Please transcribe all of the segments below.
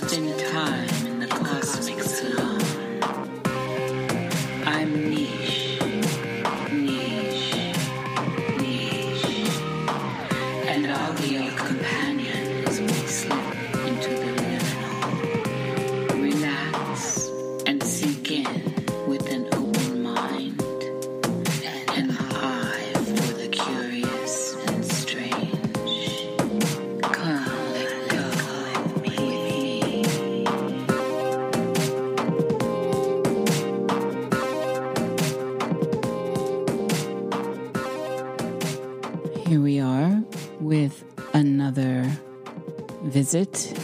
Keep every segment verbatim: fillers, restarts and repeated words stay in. Spend time in the Cosmic Salon. I'm Niche, Niche, Niche, and I'll be your companion as we slip into the liminal. Relax and sink in with an open mind, an eye for the curious and strange. Come. Visit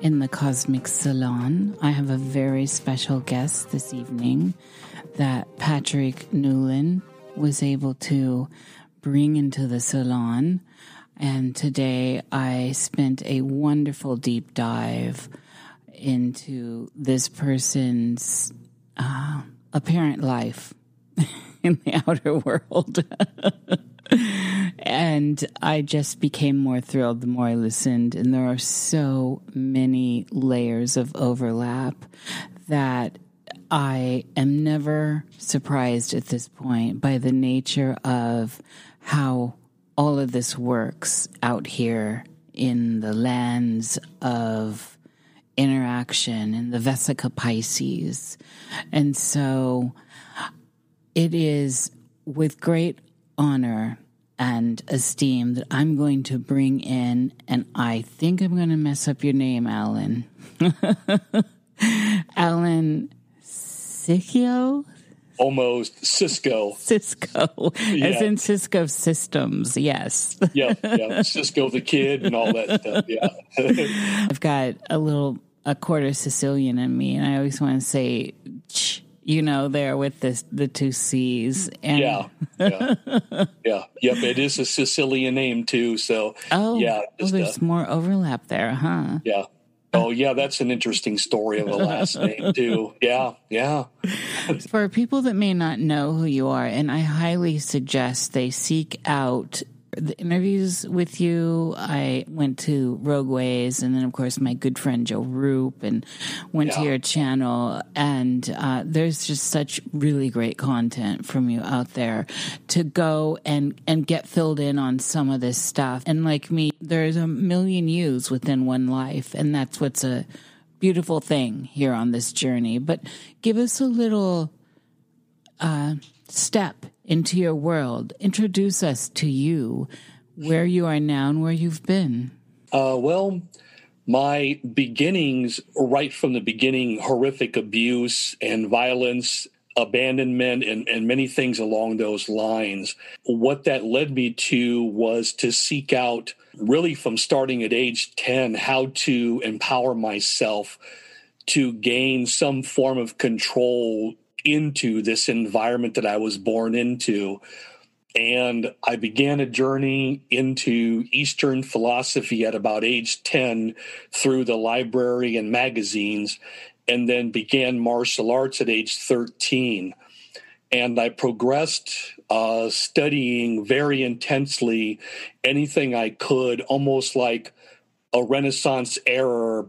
in the Cosmic Salon. I have a very special guest this evening that Patrick Newlin was able to bring into the salon. And today I spent a wonderful deep dive into this person's uh, apparent life in the outer world. And I just became more thrilled the more I listened. And there are so many layers of overlap that I am never surprised at this point by the nature of how all of this works out here in the lands of interaction in the Vesica Pisces. And so it is with great honor and esteem that I'm going to bring in, and I think I'm going to mess up your name, Alan. Alan Cicco? Almost. Cisco. Cisco. Yeah. As in Cisco Systems, yes. Yeah, yeah. Cisco the Kid and all that stuff, yeah. I've got a little, a quarter Sicilian in me, and I always want to say, ch- you know, there with this, the two C's. And yeah, yeah, yeah. Yep, it is a Sicilian name, too. So, oh, yeah, well, there's uh, more overlap there, huh? Yeah. Oh, yeah, that's an interesting story of a last name, too. Yeah, yeah. For people that may not know who you are, and I highly suggest they seek out the interviews with you. I went to Rogue Ways, and then, of course, my good friend Joe Roop, and went yeah. to your channel. And uh, there's just such really great content from you out there to go and, and get filled in on some of this stuff. And like me, there's a million yous within one life, and that's what's a beautiful thing here on this journey. But give us a little uh, step into your world. Introduce us to you, where you are now and where you've been. Uh, well, my beginnings, right from the beginning, horrific abuse and violence, abandonment, and, and many things along those lines. What that led me to was to seek out, really from starting at age ten, how to empower myself to gain some form of control into this environment that I was born into. And I began a journey into Eastern philosophy at about age ten through the library and magazines, and then began martial arts at age thirteen. And I progressed uh, studying very intensely anything I could, almost like a Renaissance era,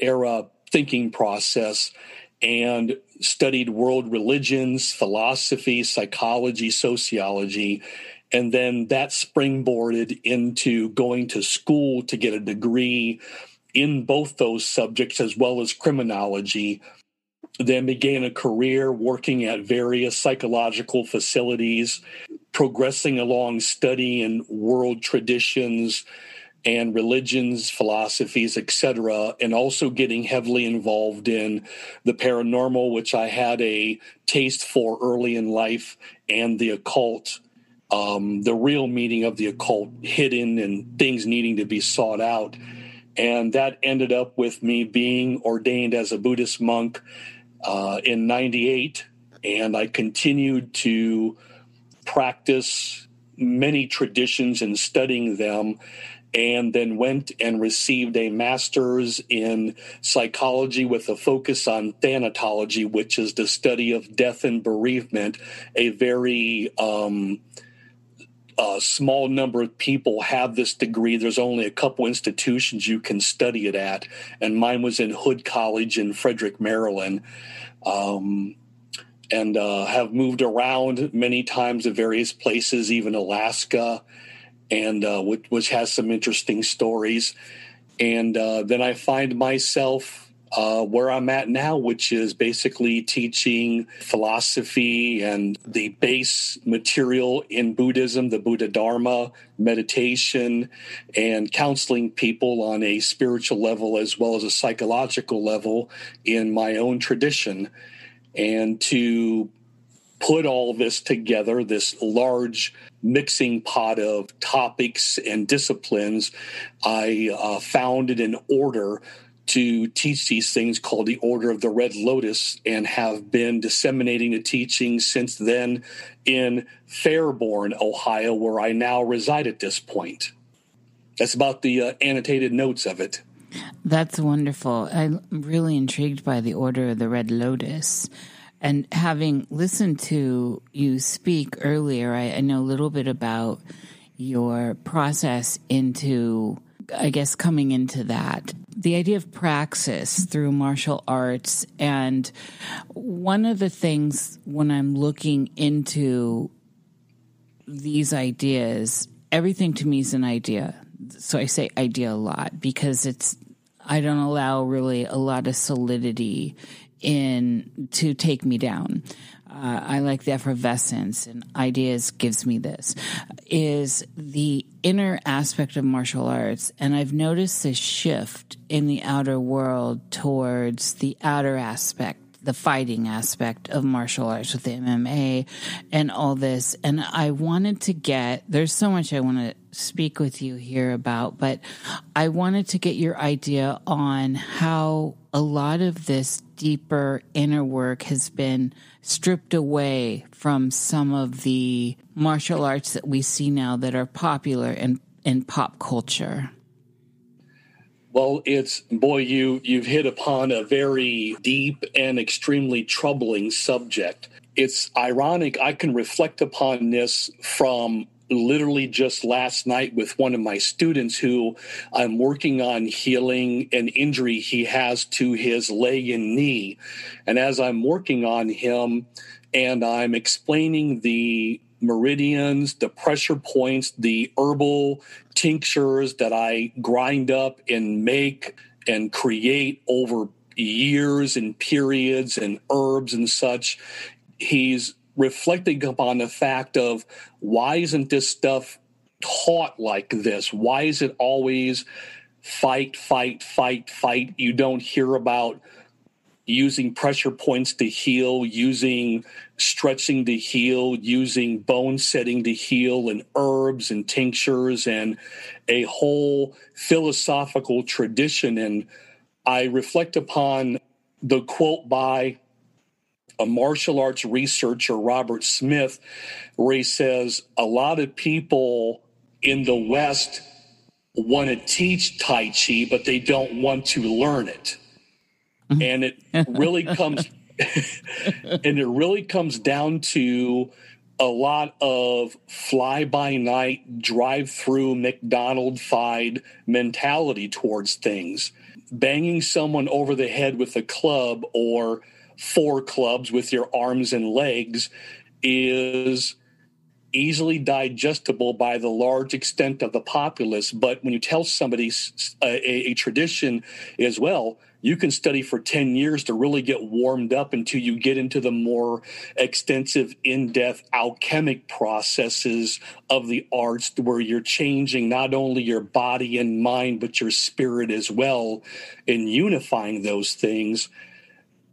era thinking process, and studied world religions, philosophy, psychology, sociology, and then that springboarded into going to school to get a degree in both those subjects as well as criminology. Then began a career working at various psychological facilities, progressing along studying world traditions and religions, philosophies, et cetera, and also getting heavily involved in the paranormal, which I had a taste for early in life, and the occult. um, the real meaning of the occult hidden and things needing to be sought out. And that ended up with me being ordained as a Buddhist monk uh, in ninety-eight. And I continued to practice many traditions and studying them, and then went and received a master's in psychology with a focus on thanatology, which is the study of death and bereavement. A very um, uh, small number of people have this degree. There's only a couple institutions you can study it at, and mine was in Hood College in Frederick, Maryland. Um And uh, have moved around many times to various places, even Alaska, and uh, which, which has some interesting stories. And uh, then I find myself uh, where I'm at now, which is basically teaching philosophy and the base material in Buddhism, the Buddha Dharma, meditation, and counseling people on a spiritual level as well as a psychological level in my own tradition. And to put all this together, this large mixing pot of topics and disciplines, I uh, founded an order to teach these things called the Order of the Red Lotus, and have been disseminating the teaching since then in Fairborn, Ohio, where I now reside at this point. That's about the uh, annotated notes of it. That's wonderful. I'm really intrigued by the Order of the Red Lotus. And having listened to you speak earlier, I, I know a little bit about your process into, I guess, coming into that. The idea of praxis through martial arts. And one of the things when I'm looking into these ideas, everything to me is an idea. So I say idea a lot because it's, I don't allow really a lot of solidity in to take me down. Uh, I like the effervescence, and ideas gives me this, is the inner aspect of martial arts. And I've noticed this shift in the outer world towards the outer aspect, the fighting aspect of martial arts with the M M A and all this. And I wanted to get, there's so much I want to speak with you here about, but I wanted to get your idea on how a lot of this deeper inner work has been stripped away from some of the martial arts that we see now that are popular in, in pop culture. Well, it's, boy, you, you've hit upon a very deep and extremely troubling subject. It's ironic. I can reflect upon this from literally just last night with one of my students who I'm working on healing an injury he has to his leg and knee. And as I'm working on him and I'm explaining the meridians, the pressure points, the herbal tinctures that I grind up and make and create over years and periods and herbs and such, he's reflecting upon the fact of why isn't this stuff taught like this? Why is it always fight, fight, fight, fight? You don't hear about using pressure points to heal, using stretching to heal, using bone setting to heal, and herbs and tinctures and a whole philosophical tradition. And I reflect upon the quote by a martial arts researcher, Robert Smith, where he says, a lot of people in the West want to teach Tai Chi, but they don't want to learn it. And it really comes, and it really comes down to a lot of fly-by-night, drive-through, McDonald-fied mentality towards things. Banging someone over the head with a club or four clubs with your arms and legs is easily digestible by the large extent of the populace. But when you tell somebody a, a tradition as well, you can study for ten years to really get warmed up until you get into the more extensive, in-depth alchemic processes of the arts where you're changing not only your body and mind, but your spirit as well, and unifying those things.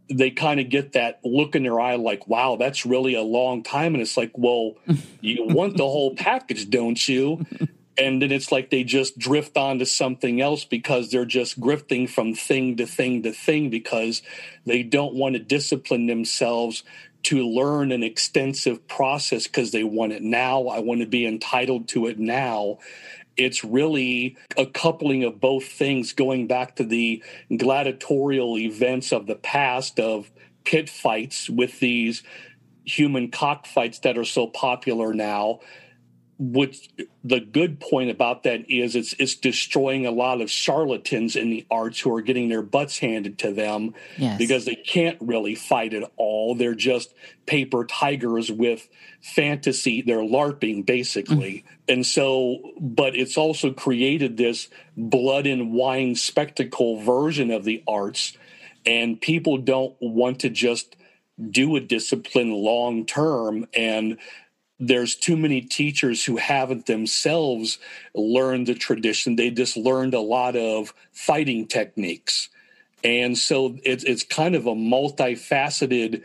they kind of get that look in their eye like, wow, that's really a long time. And it's like, well, you want the whole package, don't you? And then it's like they just drift on to something else because they're just grifting from thing to thing to thing because they don't want to discipline themselves to learn an extensive process because they want it now. I want to be entitled to it now. It's really a coupling of both things, going back to the gladiatorial events of the past of pit fights with these human cockfights that are so popular now. Which the good point about that is it's it's destroying a lot of charlatans in the arts who are getting their butts handed to them yes. because they can't really fight at all. They're just paper tigers with fantasy. They're LARPing, basically. Mm-hmm. And so, but it's also created this blood and wine spectacle version of the arts, and people don't want to just do a discipline long term. And there's too many teachers who haven't themselves learned the tradition. They just learned a lot of fighting techniques. And so it's, it's kind of a multifaceted,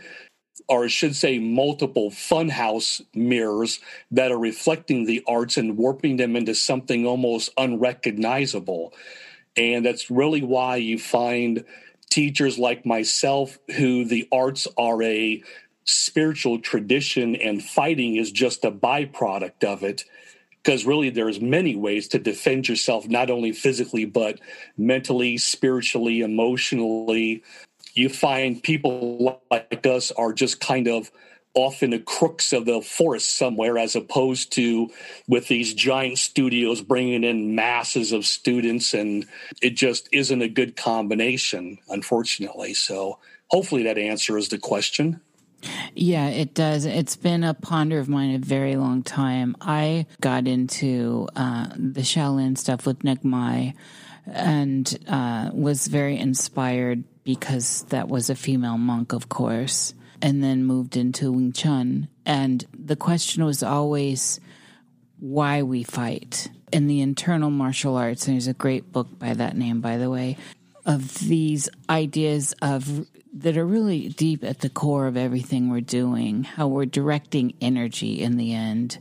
or I should say multiple funhouse mirrors that are reflecting the arts and warping them into something almost unrecognizable. And that's really why you find teachers like myself who the arts are a spiritual tradition and fighting is just a byproduct of it, because really there's many ways to defend yourself, not only physically, but mentally, spiritually, emotionally. You find people like us are just kind of off in the crooks of the forest somewhere, as opposed to with these giant studios bringing in masses of students, and it just isn't a good combination, unfortunately. So hopefully that answers the question. Yeah, it does. It's been a ponder of mine a very long time. I got into uh, the Shaolin stuff with Nick Mai and uh, was very inspired because that was a female monk, of course, and then moved into Wing Chun. And the question was always why we fight in the internal martial arts. And there's a great book by that name, by the way, of these ideas of that are really deep at the core of everything we're doing, how we're directing energy in the end.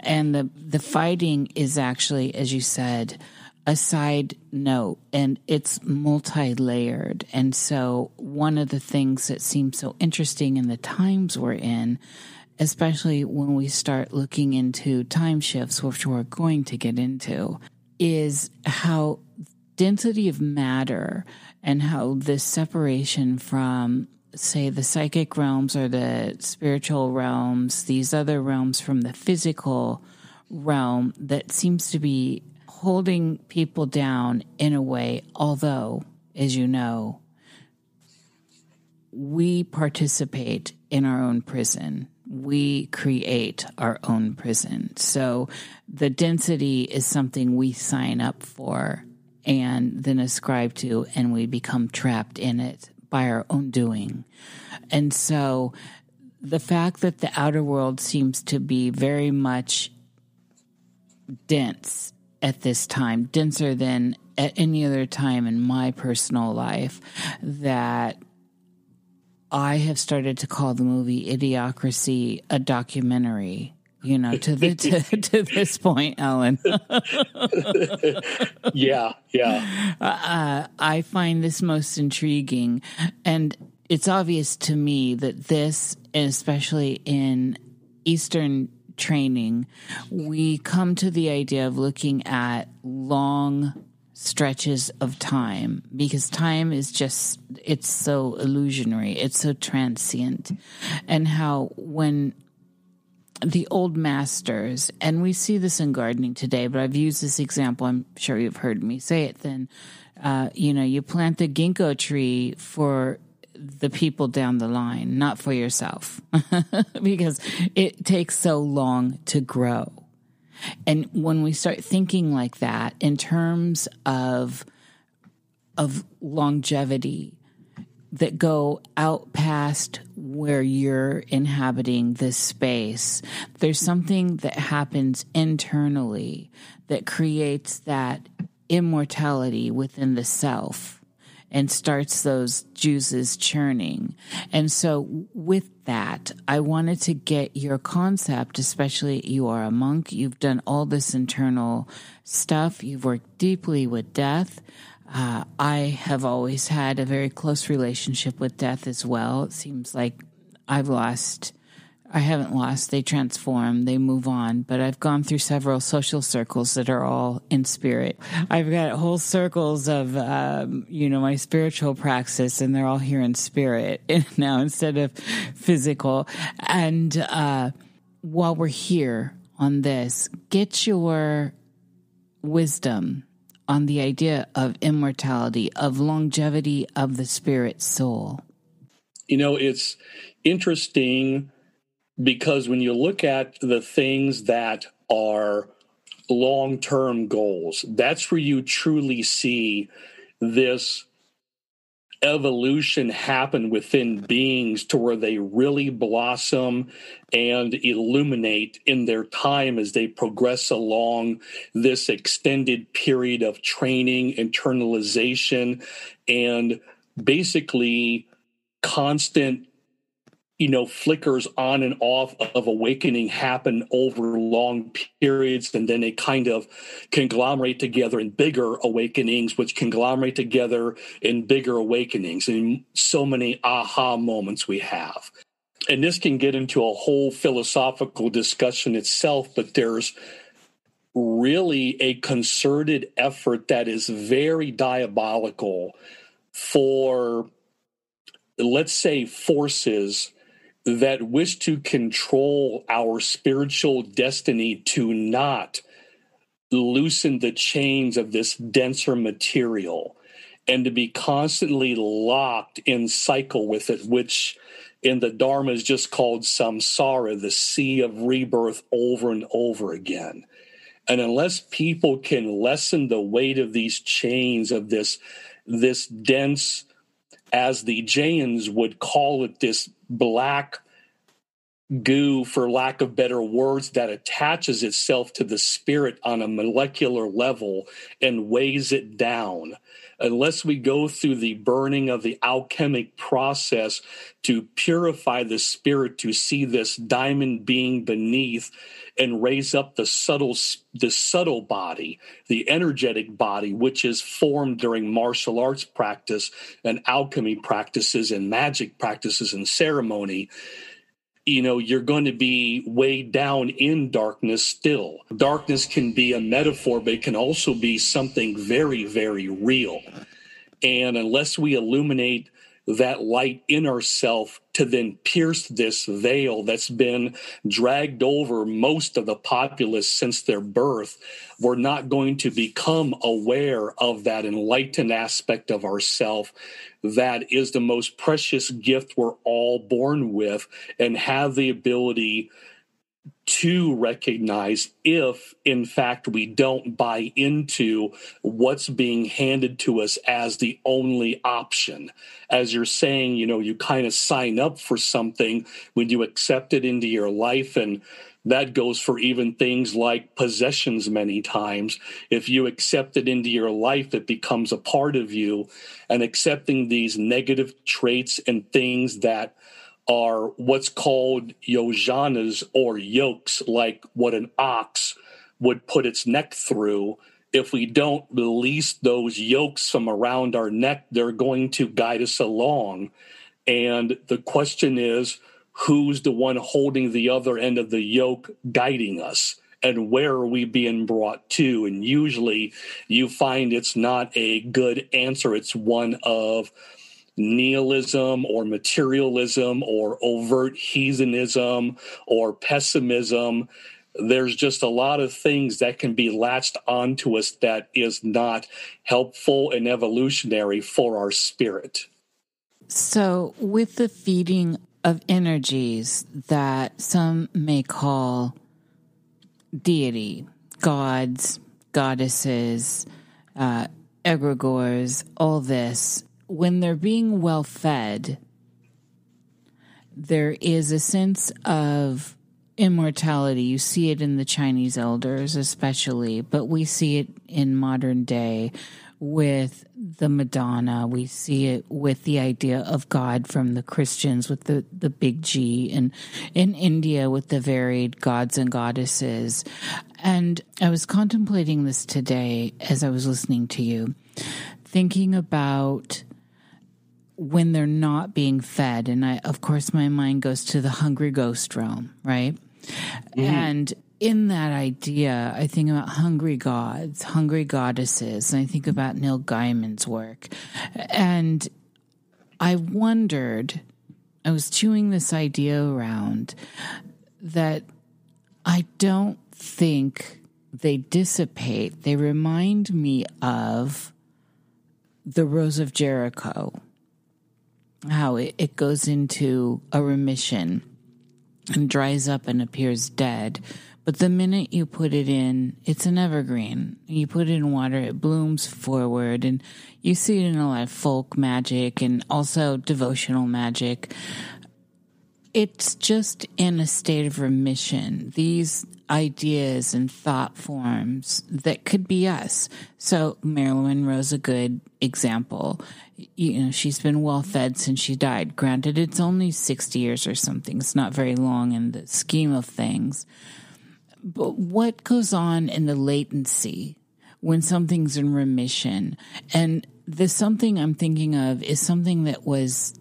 And the the fighting is actually, as you said, a side note, and it's multi-layered. And so one of the things that seems so interesting in the times we're in, especially when we start looking into time shifts, which we're going to get into, is how density of matter and how this separation from, say, the psychic realms or the spiritual realms, these other realms from the physical realm that seems to be holding people down in a way, although, as you know, we participate in our own prison. We create our own prison. So the density is something we sign up for and then ascribe to, and we become trapped in it by our own doing. And so the fact that the outer world seems to be very much dense at this time, denser than at any other time in my personal life, that I have started to call the movie Idiocracy a documentary. You know, to the to, to this point, Alan. yeah, yeah. Uh, I find this most intriguing, and it's obvious to me that this, especially in Eastern training, we come to the idea of looking at long stretches of time, because time is just, it's so illusionary, it's so transient, and how when the old masters, and we see this in gardening today, but I've used this example. I'm sure you've heard me say it then. Uh, you know, you plant the ginkgo tree for the people down the line, not for yourself, because it takes so long to grow. And when we start thinking like that in terms of, of longevity that go out past where you're inhabiting this space, there's something that happens internally that creates that immortality within the self. and starts those juices churning. And so with that, I wanted to get your concept, especially you are a monk, you've done all this internal stuff, you've worked deeply with death. Uh, I have always had a very close relationship with death as well. It seems like I've lost, I haven't lost, they transform, they move on, but I've gone through several social circles that are all in spirit. I've got whole circles of, um, you know, my spiritual practice, and they're all here in spirit now instead of physical. And uh, while we're here on this, get your wisdom on the idea of immortality, of longevity of the spirit soul. You know, it's interesting because when you look at the things that are long-term goals, that's where you truly see this evolution happen within beings to where they really blossom and illuminate in their time as they progress along this extended period of training, internalization, and basically constant, you know, flickers on and off of awakening happen over long periods, and then they kind of conglomerate together in bigger awakenings, which conglomerate together in bigger awakenings, and so many aha moments we have. And this can get into a whole philosophical discussion itself, but there's really a concerted effort that is very diabolical for, let's say, forces that wish to control our spiritual destiny to not loosen the chains of this denser material and to be constantly locked in cycle with it, which in the Dharma is just called samsara, the sea of rebirth, over and over again. And unless people can lessen the weight of these chains of this, this dense, as the Jains would call it, this black goo, for lack of better words, that attaches itself to the spirit on a molecular level and weighs it down. Unless we go through the burning of the alchemic process to purify the spirit, to see this diamond being beneath and raise up the subtle, the subtle body, the energetic body, which is formed during martial arts practice and alchemy practices and magic practices and ceremony, you know, you're going to be weighed down in darkness still. Darkness can be a metaphor, but it can also be something very, very real. And unless we illuminate that light in ourselves to then pierce this veil that's been dragged over most of the populace since their birth, we're not going to become aware of that enlightened aspect of ourself that is the most precious gift we're all born with and have the ability to recognize if, in fact, we don't buy into what's being handed to us as the only option. As you're saying, you know, you kind of sign up for something when you accept it into your life, and that goes for even things like possessions many times. If you accept it into your life, it becomes a part of you, and accepting these negative traits and things that are what's called yojanas, or yokes, like what an ox would put its neck through. If we don't release those yokes from around our neck, they're going to guide us along. And the question is, who's the one holding the other end of the yoke guiding us? And where are we being brought to? And usually you find it's not a good answer. It's one of nihilism or materialism or overt heathenism or pessimism. There's just a lot of things that can be latched onto us that is not helpful and evolutionary for our spirit. So with the feeding of energies that some may call deity, gods, goddesses, uh, egregores, all this, when they're being well fed, there is a sense of immortality. You see it in the Chinese elders especially, but we see it in modern day with the Madonna. We see it with the idea of God from the Christians with the, the big G, and in India with the varied gods and goddesses. And I was contemplating this today as I was listening to you, thinking about when they're not being fed. And I, of course, my mind goes to the hungry ghost realm, right? Mm-hmm. And in that idea, I think about hungry gods, hungry goddesses, and I think about Neil Gaiman's work. And I wondered, I was chewing this idea around, that I don't think they dissipate. They remind me of the Rose of Jericho, how it, it goes into a remission and dries up and appears dead. But the minute you put it in, it's an evergreen. You put it in water, it blooms forward, and you see it in a lot of folk magic and also devotional magic. It's just in a state of remission. These ideas and thought forms that could be us. So Marilyn Monroe's a good example. You know, she's been well fed since she died. Granted, it's only sixty years or something. It's not very long in the scheme of things. But what goes on in the latency when something's in remission? And the something I'm thinking of is something that was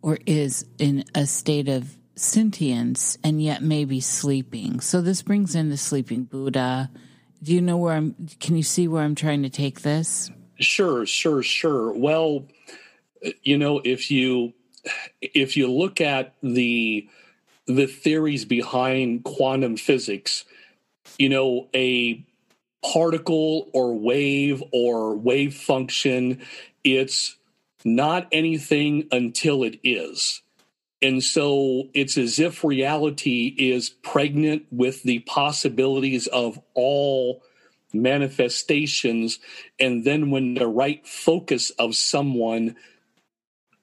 or is in a state of sentience and yet maybe sleeping. So this brings in the sleeping Buddha. Do you know where I'm, can you see where I'm trying to take this? Sure, sure, sure. Well, you know, if you, if you look at the, the theories behind quantum physics, you know, a particle or wave or wave function, it's not anything until it is. And so it's as if reality is pregnant with the possibilities of all manifestations. And then when the right focus of someone,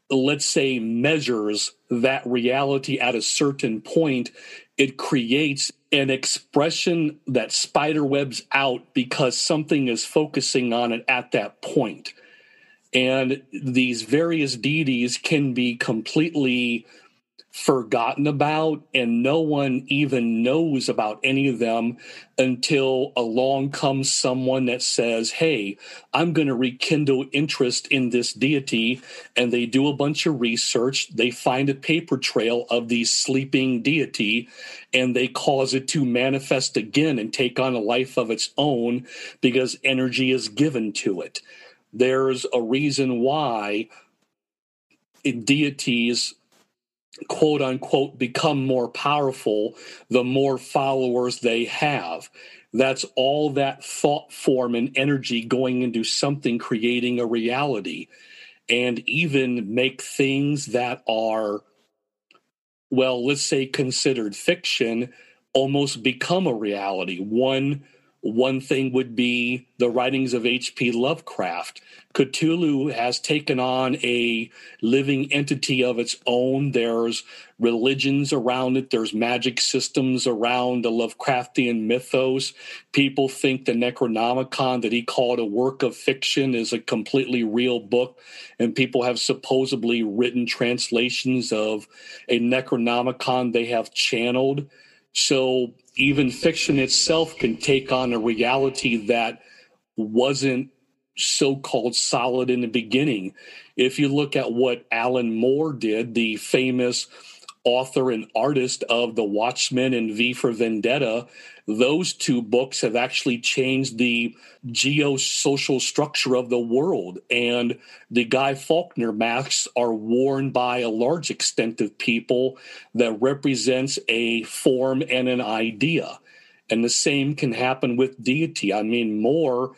let's say, measures that reality at a certain point, it creates an expression that spiderwebs out because something is focusing on it at that point. And these various deities can be completely forgotten about, and no one even knows about any of them until along comes someone that says, hey, I'm going to rekindle interest in this deity. And they do a bunch of research. They find a paper trail of the sleeping deity, and they cause it to manifest again and take on a life of its own because energy is given to it. There's a reason why deities, quote unquote, become more powerful the more followers they have. That's all that thought form and energy going into something, creating a reality, and even make things that are, well, let's say considered fiction, almost become a reality. One One thing would be the writings of H P Lovecraft. Cthulhu has taken on a living entity of its own. There's religions around it. There's magic systems around the Lovecraftian mythos. People think the Necronomicon that he called a work of fiction is a completely real book, and people have supposedly written translations of a Necronomicon they have channeled. So even fiction itself can take on a reality that wasn't so-called solid in the beginning. If you look at what Alan Moore did, the famous author and artist of The Watchmen and V for Vendetta, those two books have actually changed the geosocial structure of the world. And the Guy Fawkes masks are worn by a large extent of people that represents a form and an idea. And the same can happen with deity. I mean, Moore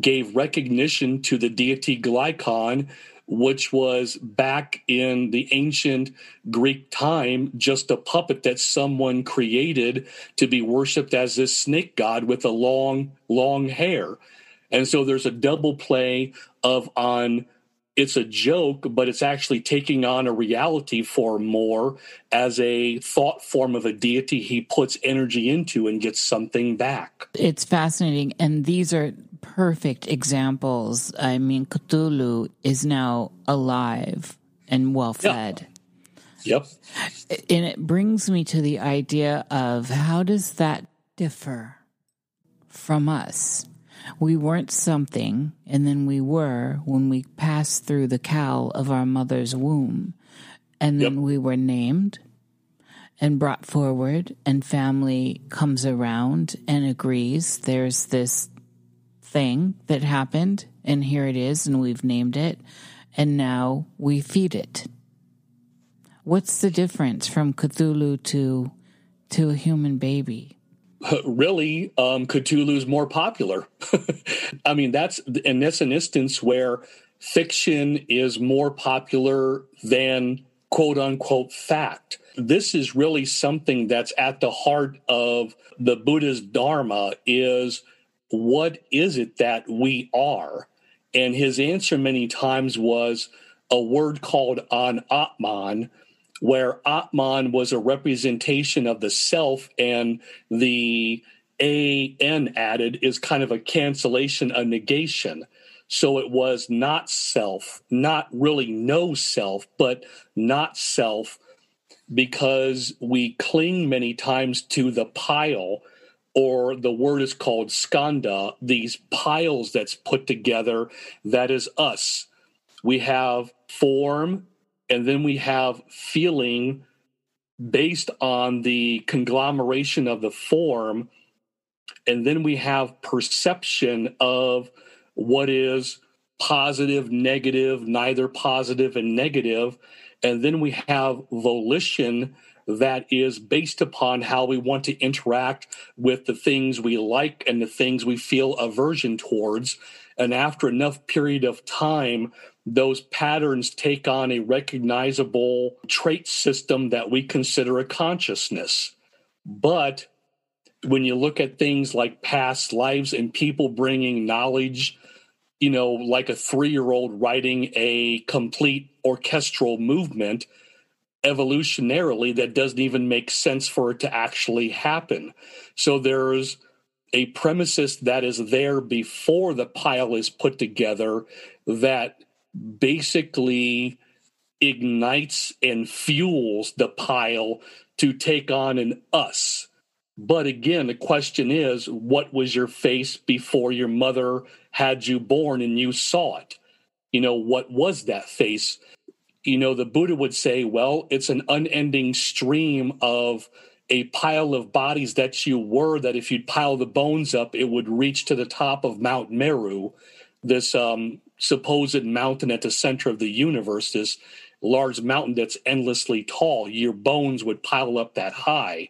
gave recognition to the deity Glycon, which was back in the ancient Greek time, just a puppet that someone created to be worshipped as this snake god with a long, long hair. And so there's a double play of on it's a joke, but it's actually taking on a reality for Moore as a thought form of a deity he puts energy into and gets something back. It's fascinating. And these are perfect examples. I mean, Cthulhu is now alive and well-fed. Yep. yep. And it brings me to the idea of how does that differ from us? We weren't something, and then we were when we passed through the cowl of our mother's womb. And then yep. we were named and brought forward, and family comes around and agrees there's this thing that happened, and here it is, and we've named it, and now we feed it. What's the difference from Cthulhu to to a human baby? Really, um, Cthulhu's more popular. I mean, that's, and that's an instance where fiction is more popular than quote unquote fact. This is really something that's at the heart of the Buddha's Dharma, is what is it that we are? And his answer many times was a word called an Atman, where Atman was a representation of the self, and the A N added is kind of a cancellation, a negation. So it was not self, not really no self, but not self, because we cling many times to the pile, or the word is called skanda, these piles that's put together, that is us. We have form, and then we have feeling based on the conglomeration of the form. And then we have perception of what is positive, negative, neither positive and negative. And then we have volition that is based upon how we want to interact with the things we like and the things we feel aversion towards. And after enough period of time, those patterns take on a recognizable trait system that we consider a consciousness. But when you look at things like past lives and people bringing knowledge, you know, like a three-year-old writing a complete orchestral movement, evolutionarily, that doesn't even make sense for it to actually happen. So there's a premises that is there before the pile is put together that basically ignites and fuels the pile to take on an us. But again, the question is, what was your face before your mother had you born and you saw it? You know, what was that face? You know, the Buddha would say, well, it's an unending stream of a pile of bodies that you were, that if you'd pile the bones up, it would reach to the top of Mount Meru, this um, supposed mountain at the center of the universe, this large mountain that's endlessly tall. Your bones would pile up that high.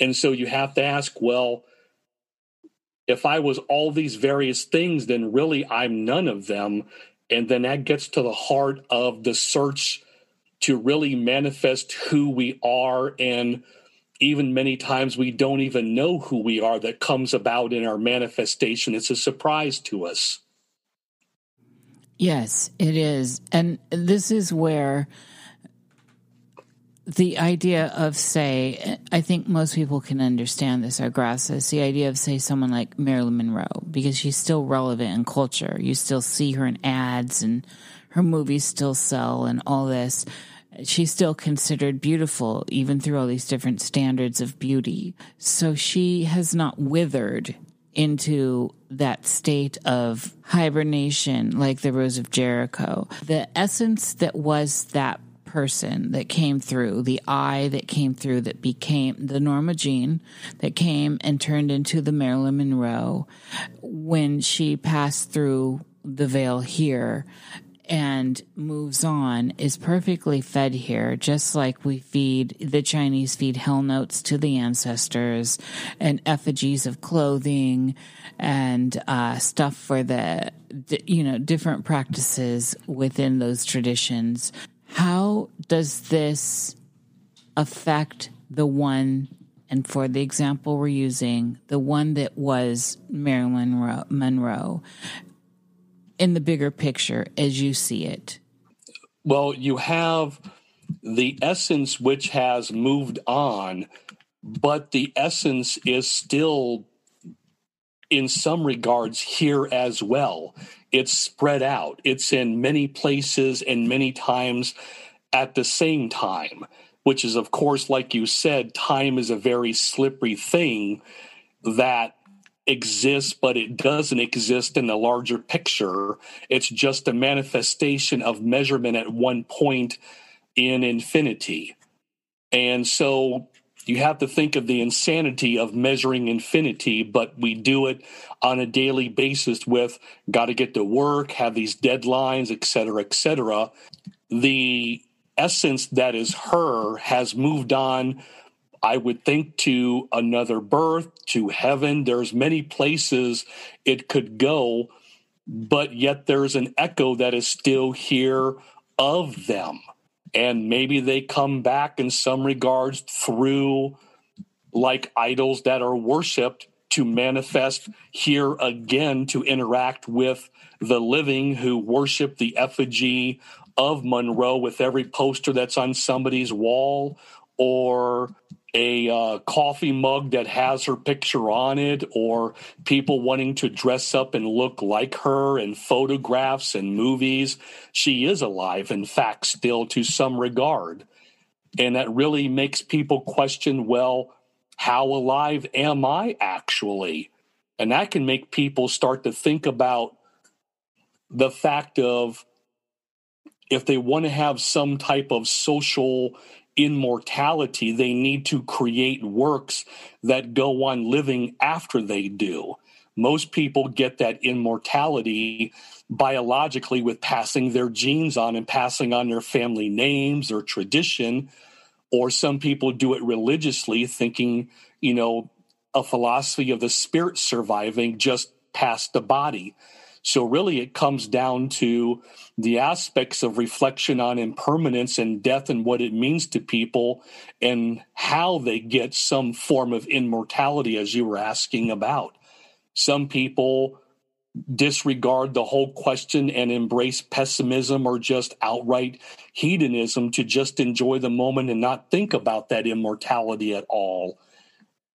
And so you have to ask, well, if I was all these various things, then really I'm none of them. And then that gets to the heart of the search to really manifest who we are. And even many times we don't even know who we are. That comes about in our manifestation. It's a surprise to us. Yes, it is. And this is where the idea of, say, I think most people can understand this, our grasses, the idea of, say, someone like Marilyn Monroe, because she's still relevant in culture. You still see her in ads, and her movies still sell and all this. She's still considered beautiful, even through all these different standards of beauty. So she has not withered into that state of hibernation, like the Rose of Jericho. The essence that was that person that came through, the I that came through, that became the Norma Jean, that came and turned into the Marilyn Monroe when she passed through the veil here and moves on, is perfectly fed here, just like we feed, the Chinese feed hell notes to the ancestors and effigies of clothing and uh, stuff for the, you know, different practices within those traditions. How does this affect the one, and for the example we're using, the one that was Marilyn Monroe? in the bigger picture as you see it? Well, you have the essence which has moved on, but the essence is still in some regards here as well. It's spread out. It's in many places and many times at the same time, which is, of course, like you said, time is a very slippery thing that exists, but it doesn't exist in the larger picture. It's just a manifestation of measurement at one point in infinity. And so you have to think of the insanity of measuring infinity, but we do it on a daily basis with got to get to work, have these deadlines, et cetera, et cetera. The essence that is her has moved on, I would think, to another birth, to heaven. There's many places it could go, but yet there's an echo that is still here of them. And maybe they come back in some regards through like idols that are worshipped to manifest here again, to interact with the living who worship the effigy of Monroe with every poster that's on somebody's wall or a uh, coffee mug that has her picture on it, or people wanting to dress up and look like her in photographs and movies. She is alive, in fact, still to some regard. And that really makes people question, well, how alive am I actually? And that can make people start to think about the fact of if they want to have some type of social immortality, they need to create works that go on living after they do. Most people get that immortality biologically with passing their genes on and passing on their family names or tradition, or some people do it religiously, thinking, you know, a philosophy of the spirit surviving just past the body. So really it comes down to the aspects of reflection on impermanence and death and what it means to people and how they get some form of immortality, as you were asking about. Some people disregard the whole question and embrace pessimism or just outright hedonism to just enjoy the moment and not think about that immortality at all.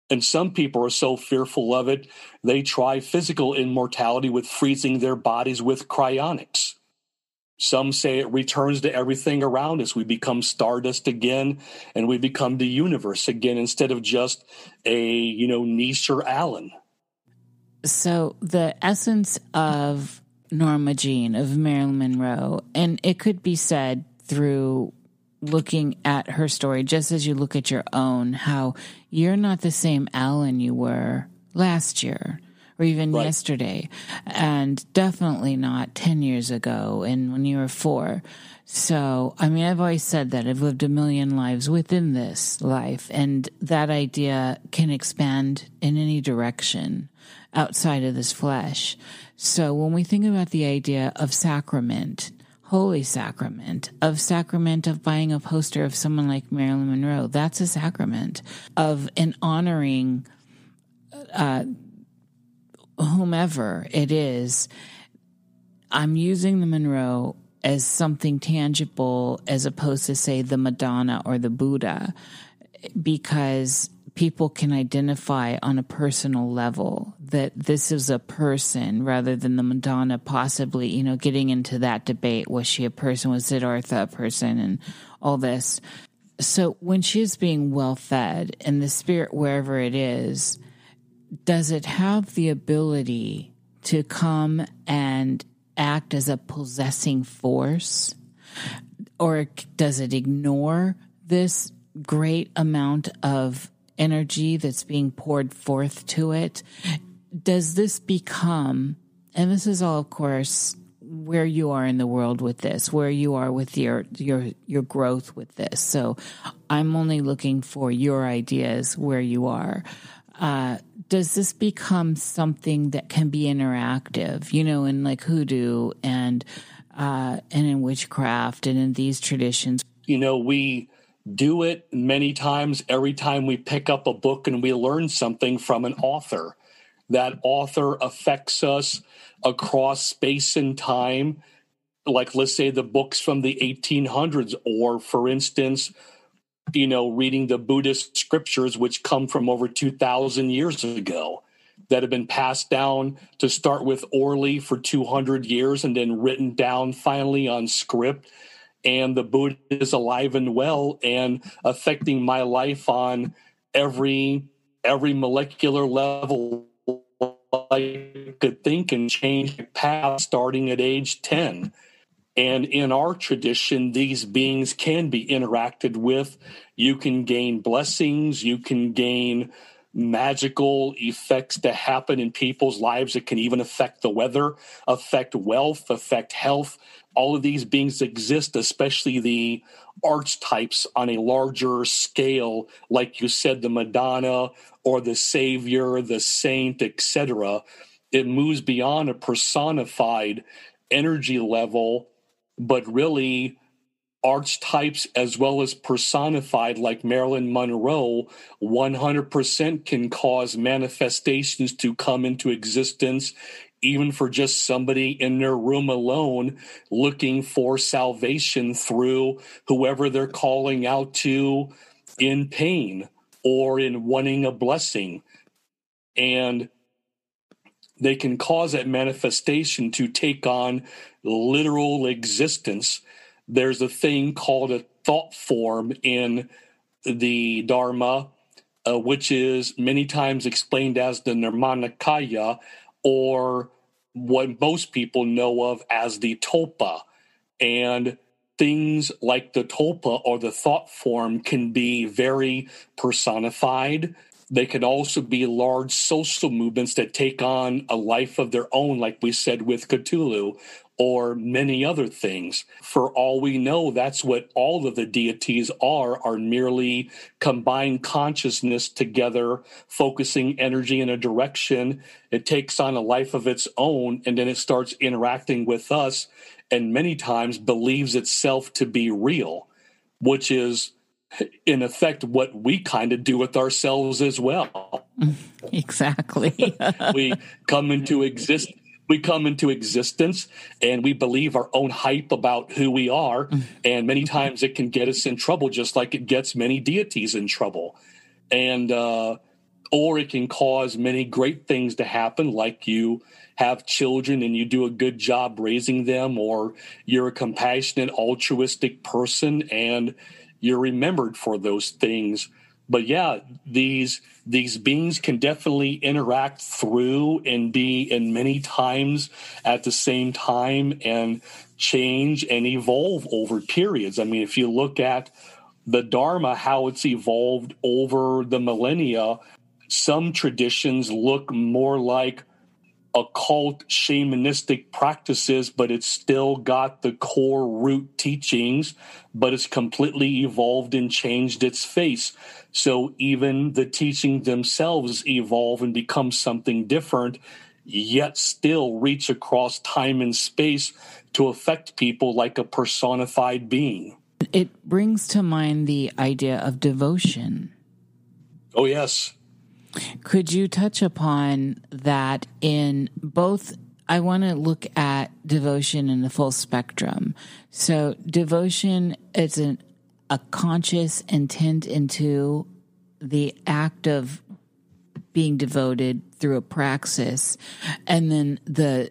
And some people are so fearful of it, they try physical immortality with freezing their bodies with cryonics. Some say it returns to everything around us. We become stardust again, and we become the universe again instead of just a, you know, Nietzsche or Alan. So the essence of Norma Jean, of Marilyn Monroe, and it could be said through looking at her story, just as you look at your own, how you're not the same Alan you were last year or even right. yesterday, and definitely not ten years ago and when you were four. So, I mean, I've always said that I've lived a million lives within this life, and that idea can expand in any direction outside of this flesh. So when we think about the idea of sacrament, holy sacrament, of sacrament of buying a poster of someone like Marilyn Monroe, that's a sacrament of an honoring uh, whomever it is. I'm using the Monroe as something tangible as opposed to, say, the Madonna or the Buddha, because people can identify on a personal level that this is a person rather than the Madonna possibly, you know, getting into that debate. Was she a person? Was Siddhartha a person? And all this. So when she is being well fed and the spirit, wherever it is, does it have the ability to come and act as a possessing force? Or does it ignore this great amount of energy that's being poured forth to it? Does this become, and this is all, of course, where you are in the world with this, where you are with your your your growth with this. So I'm only looking for your ideas where you are. Uh, does this become something that can be interactive, you know, in like hoodoo and uh, and in witchcraft and in these traditions? You know, we do it many times every time we pick up a book and we learn something from an author. that author affects us across space and time. Like, let's say the books from the eighteen hundreds, or for instance, you know, reading the Buddhist scriptures, which come from over two thousand years ago, that have been passed down to start with orally for two hundred years and then written down finally on script. And the Buddha is alive and well and affecting my life on every every molecular level I could think, and change path starting at age ten. And in our tradition, these beings can be interacted with. You can gain blessings. You can gain magical effects that happen in people's lives. It can even affect the weather, affect wealth, affect health. All of these beings exist, especially the archetypes on a larger scale, like you said, the Madonna or the Savior, the Saint, et cetera. It moves beyond a personified energy level, but really archetypes as well as personified, like Marilyn Monroe, one hundred percent can cause manifestations to come into existence, even for just somebody in their room alone looking for salvation through whoever they're calling out to in pain or in wanting a blessing. And they can cause that manifestation to take on literal existence. There's a thing called a thought form in the Dharma, uh, which is many times explained as the Nirmanakaya, or what most people know of as the Topa. And things like the Topa or the thought form can be very personified. They can also be large social movements that take on a life of their own, like we said with Cthulhu, or many other things. For all we know, that's what all of the deities are, are merely combined consciousness together, focusing energy in a direction. It takes on a life of its own, and then it starts interacting with us, and many times believes itself to be real, which is, in effect, what we kind of do with ourselves as well. Exactly. We come into existence. We come into existence and we believe our own hype about who we are. And many times it can get us in trouble, just like it gets many deities in trouble. And, uh, or it can cause many great things to happen, like you have children and you do a good job raising them, or you're a compassionate, altruistic person and you're remembered for those things. But yeah, these these beings can definitely interact through and be in many times at the same time and change and evolve over periods. I mean, if you look at the Dharma, how it's evolved over the millennia, some traditions look more like occult shamanistic practices, but it's still got the core root teachings, but it's completely evolved and changed its face. So even the teachings themselves evolve and become something different, yet still reach across time and space to affect people like a personified being. It brings to mind the idea of devotion. Oh, yes. Could you touch upon that in both? I want to look at devotion in the full spectrum. So devotion is an a conscious intent into the act of being devoted through a praxis. And then the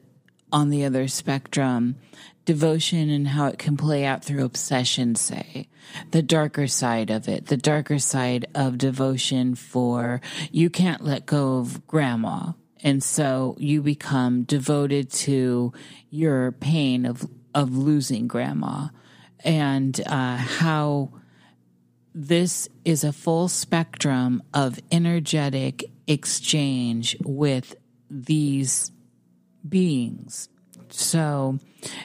on the other spectrum, devotion and how it can play out through obsession, say, the darker side of it, the darker side of devotion for you can't let go of grandma. And so you become devoted to your pain of, of losing grandma. And uh, how this is a full spectrum of energetic exchange with these beings. So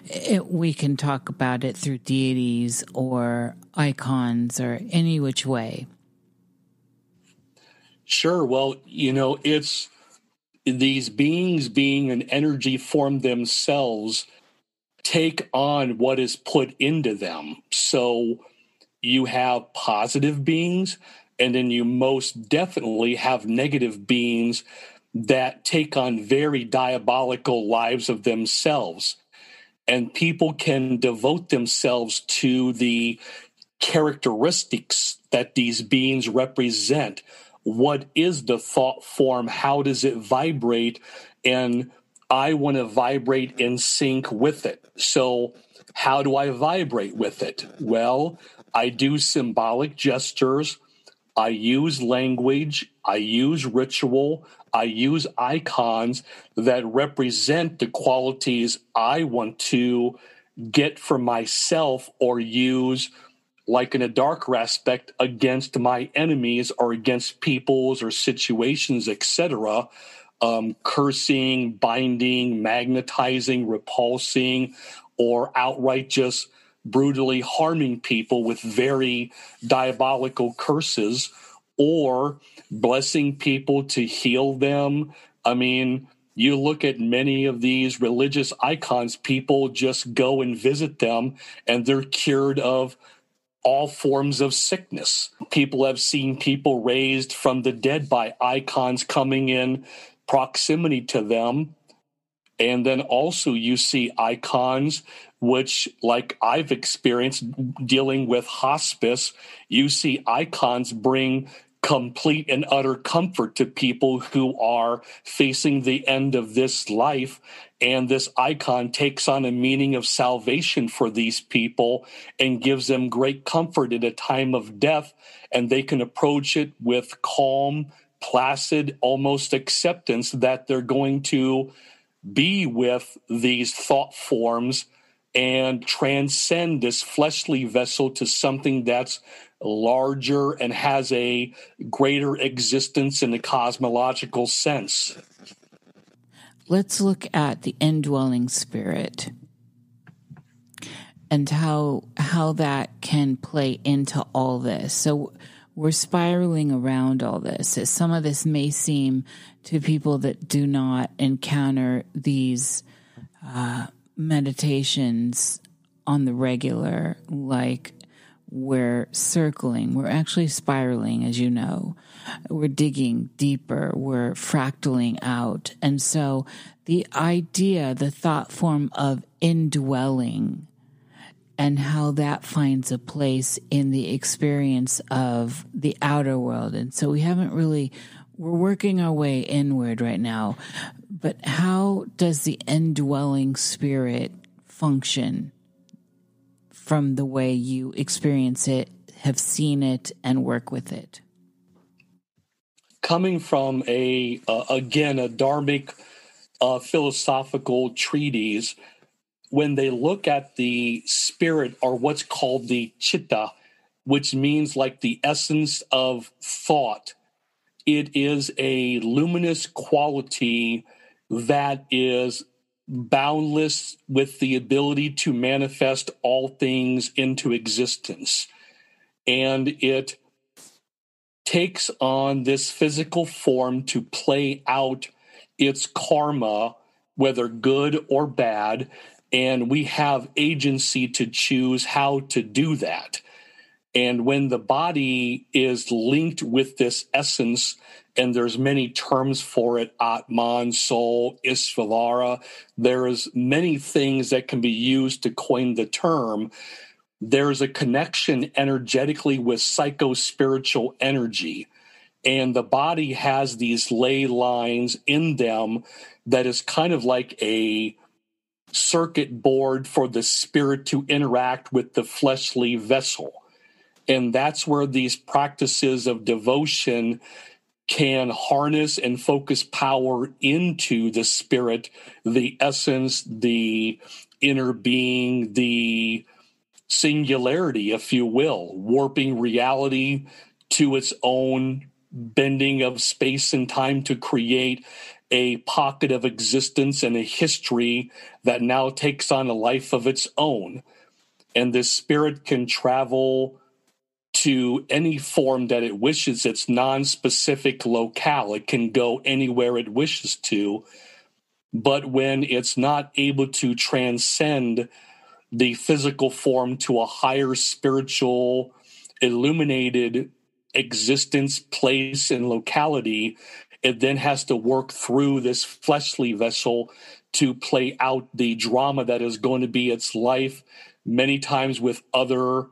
it, we can talk about it through deities or icons or any which way. Sure. Well, you know, it's these beings being an energy form themselves take on what is put into them. So you have positive beings, and then you most definitely have negative beings that take on very diabolical lives of themselves. And people can devote themselves to the characteristics that these beings represent. What is the thought form? How does it vibrate? And I want to vibrate in sync with it. So how do I vibrate with it? Well, I do symbolic gestures. I use language. I use ritual. I use icons that represent the qualities I want to get for myself or use, like in a darker aspect, against my enemies or against peoples or situations, et cetera. Um, cursing, binding, magnetizing, repulsing, or outright just brutally harming people with very diabolical curses, or blessing people to heal them. I mean, you look at many of these religious icons, people just go and visit them, and they're cured of all forms of sickness. People have seen people raised from the dead by icons coming in proximity to them. And then also you see icons, which, like I've experienced dealing with hospice, you see icons bring complete and utter comfort to people who are facing the end of this life. And this icon takes on a meaning of salvation for these people and gives them great comfort at a time of death. And they can approach it with calm, placid, almost acceptance that they're going to be with these thought forms and transcend this fleshly vessel to something that's larger and has a greater existence in the cosmological sense. Let's look at the indwelling spirit and how how that can play into all this. So we're spiraling around all this. Some of this may seem to people that do not encounter these uh, meditations on the regular, like we're circling. We're actually spiraling, as you know. We're digging deeper. We're fractaling out. And so the idea, the thought form of indwelling, and how that finds a place in the experience of the outer world. And so we haven't really, we're working our way inward right now. But how does the indwelling spirit function from the way you experience it, have seen it, and work with it? Coming from a, uh, again, a dharmic uh, philosophical treatise, when they look at the spirit, or what's called the citta, which means like the essence of thought, it is a luminous quality that is boundless with the ability to manifest all things into existence. And it takes on this physical form to play out its karma, whether good or bad, and we have agency to choose how to do that. And when the body is linked with this essence, and there's many terms for it, Atman, soul, Isvara, there's many things that can be used to coin the term. There's a connection energetically with psychospiritual energy. And the body has these ley lines in them that is kind of like a circuit board for the spirit to interact with the fleshly vessel. And that's where these practices of devotion can harness and focus power into the spirit, the essence, the inner being, the singularity, if you will, warping reality to its own bending of space and time to create a pocket of existence and a history that now takes on a life of its own. And this spirit can travel to any form that it wishes. It's non-specific locale. It can go anywhere it wishes to. But when it's not able to transcend the physical form to a higher spiritual illuminated existence, place, and locality, It then has to work through this fleshly vessel to play out the drama that is going to be its life, many times with other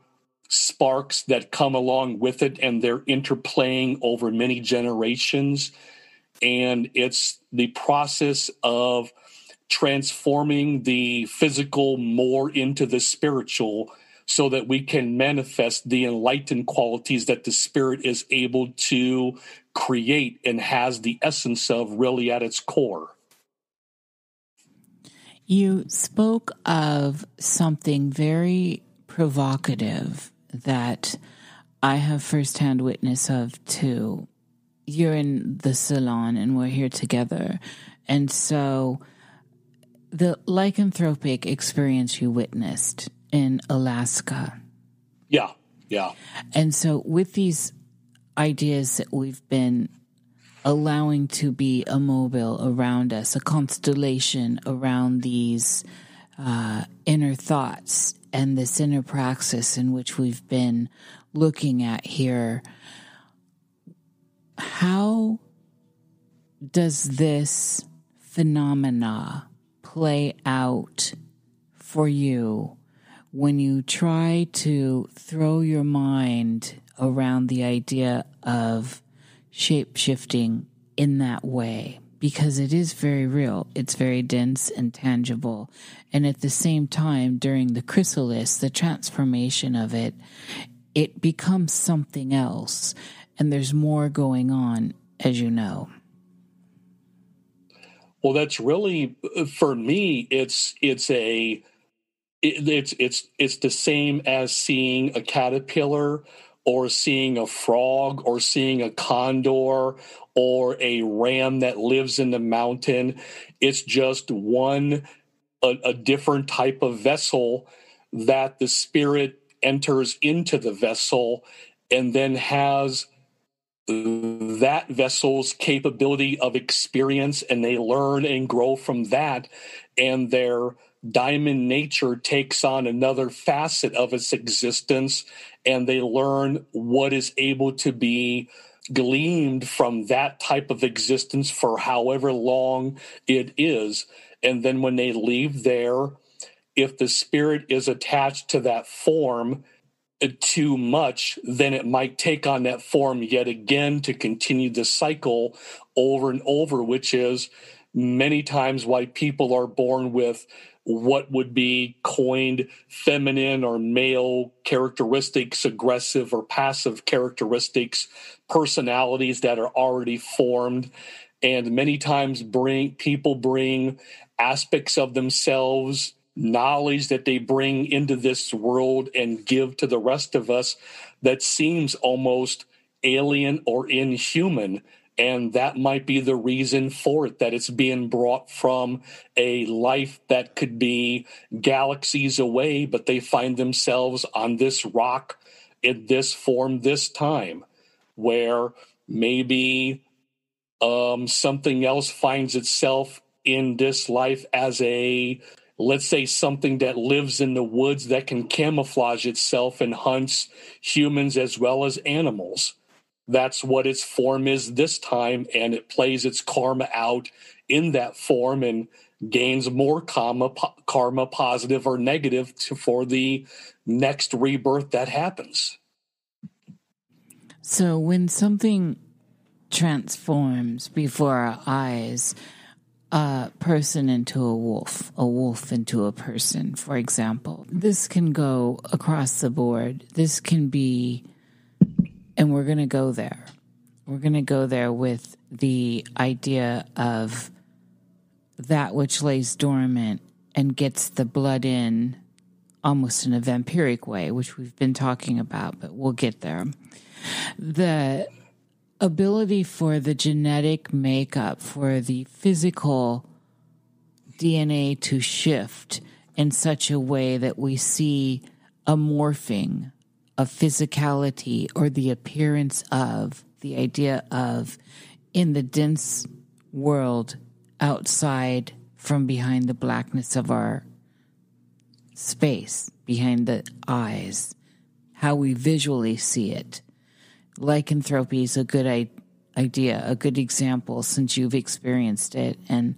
sparks that come along with it, and they're interplaying over many generations. And it's the process of transforming the physical more into the spiritual so that we can manifest the enlightened qualities that the spirit is able to create and has the essence of really at its core. You spoke of something very provocative that I have firsthand witness of too. You're in the salon and we're here together. And so the lycanthropic experience you witnessed in Alaska. Yeah, yeah. And so with these ideas that we've been allowing to be immobile around us, a constellation around these uh, inner thoughts and this inner praxis in which we've been looking at here, how does this phenomena play out for you when you try to throw your mind around the idea of shape-shifting in that way? Because it is very real. It's very dense and tangible. And at the same time, during the chrysalis, the transformation of it, it becomes something else. And there's more going on, as you know. Well, that's really, for me, it's it's a it, it's it's it's the same as seeing a caterpillar or seeing a frog or seeing a condor or a ram that lives in the mountain. It's just one a, a different type of vessel that the spirit enters into the vessel and then has that vessel's capability of experience, and they learn and grow from that, and their diamond nature takes on another facet of its existence, and they learn what is able to be gleaned from that type of existence for however long it is. And then when they leave there, if the spirit is attached to that form too much, then it might take on that form yet again to continue the cycle over and over, which is many times why people are born with what would be coined feminine or male characteristics, aggressive or passive characteristics, personalities that are already formed. And many times bring people bring aspects of themselves, knowledge that they bring into this world and give to the rest of us that seems almost alien or inhuman. And that might be the reason for it, that it's being brought from a life that could be galaxies away, but they find themselves on this rock in this form this time, where maybe um, something else finds itself in this life as a, let's say, something that lives in the woods that can camouflage itself and hunts humans as well as animals. That's what its form is this time, and it plays its karma out in that form and gains more karma, po- karma positive or negative, to, for the next rebirth that happens. So when something transforms before our eyes, a person into a wolf, a wolf into a person, for example. This can go across the board. This can be, and we're going to go there. We're going to go there with the idea of that which lays dormant and gets the blood in almost in a vampiric way, which we've been talking about, but we'll get there. The ability for the genetic makeup, for the physical D N A to shift in such a way that we see a morphing of physicality or the appearance of, the idea of, in the dense world outside from behind the blackness of our space, behind the eyes, how we visually see it. Lycanthropy is a good idea, a good example, since you've experienced it, and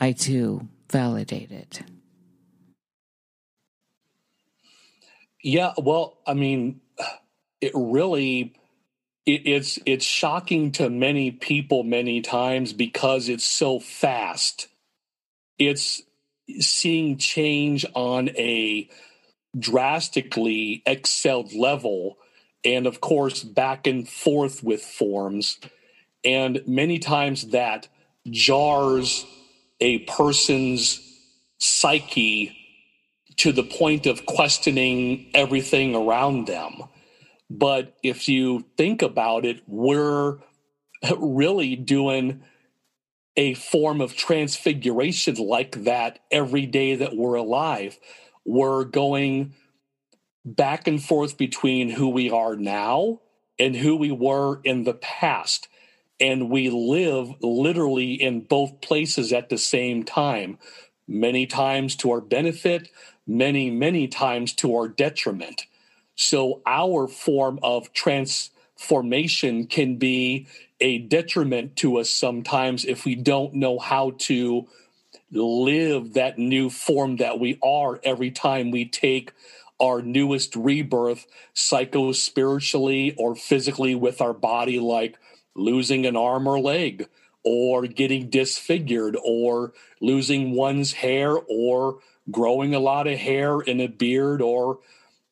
I too validate it. Yeah, well, I mean, it really, it, it's it's shocking to many people many times because it's so fast. It's seeing change on a drastically excelled level, and of course, back and forth with forms. And many times that jars a person's psyche to the point of questioning everything around them. But if you think about it, we're really doing a form of transfiguration like that every day that we're alive. We're going back and forth between who we are now and who we were in the past. And we live literally in both places at the same time, many times to our benefit, many, many times to our detriment. So our form of transformation can be a detriment to us sometimes if we don't know how to live that new form that we are every time we take our newest rebirth, psycho-spiritually or physically with our body, like losing an arm or leg, or getting disfigured, or losing one's hair, or growing a lot of hair in a beard, or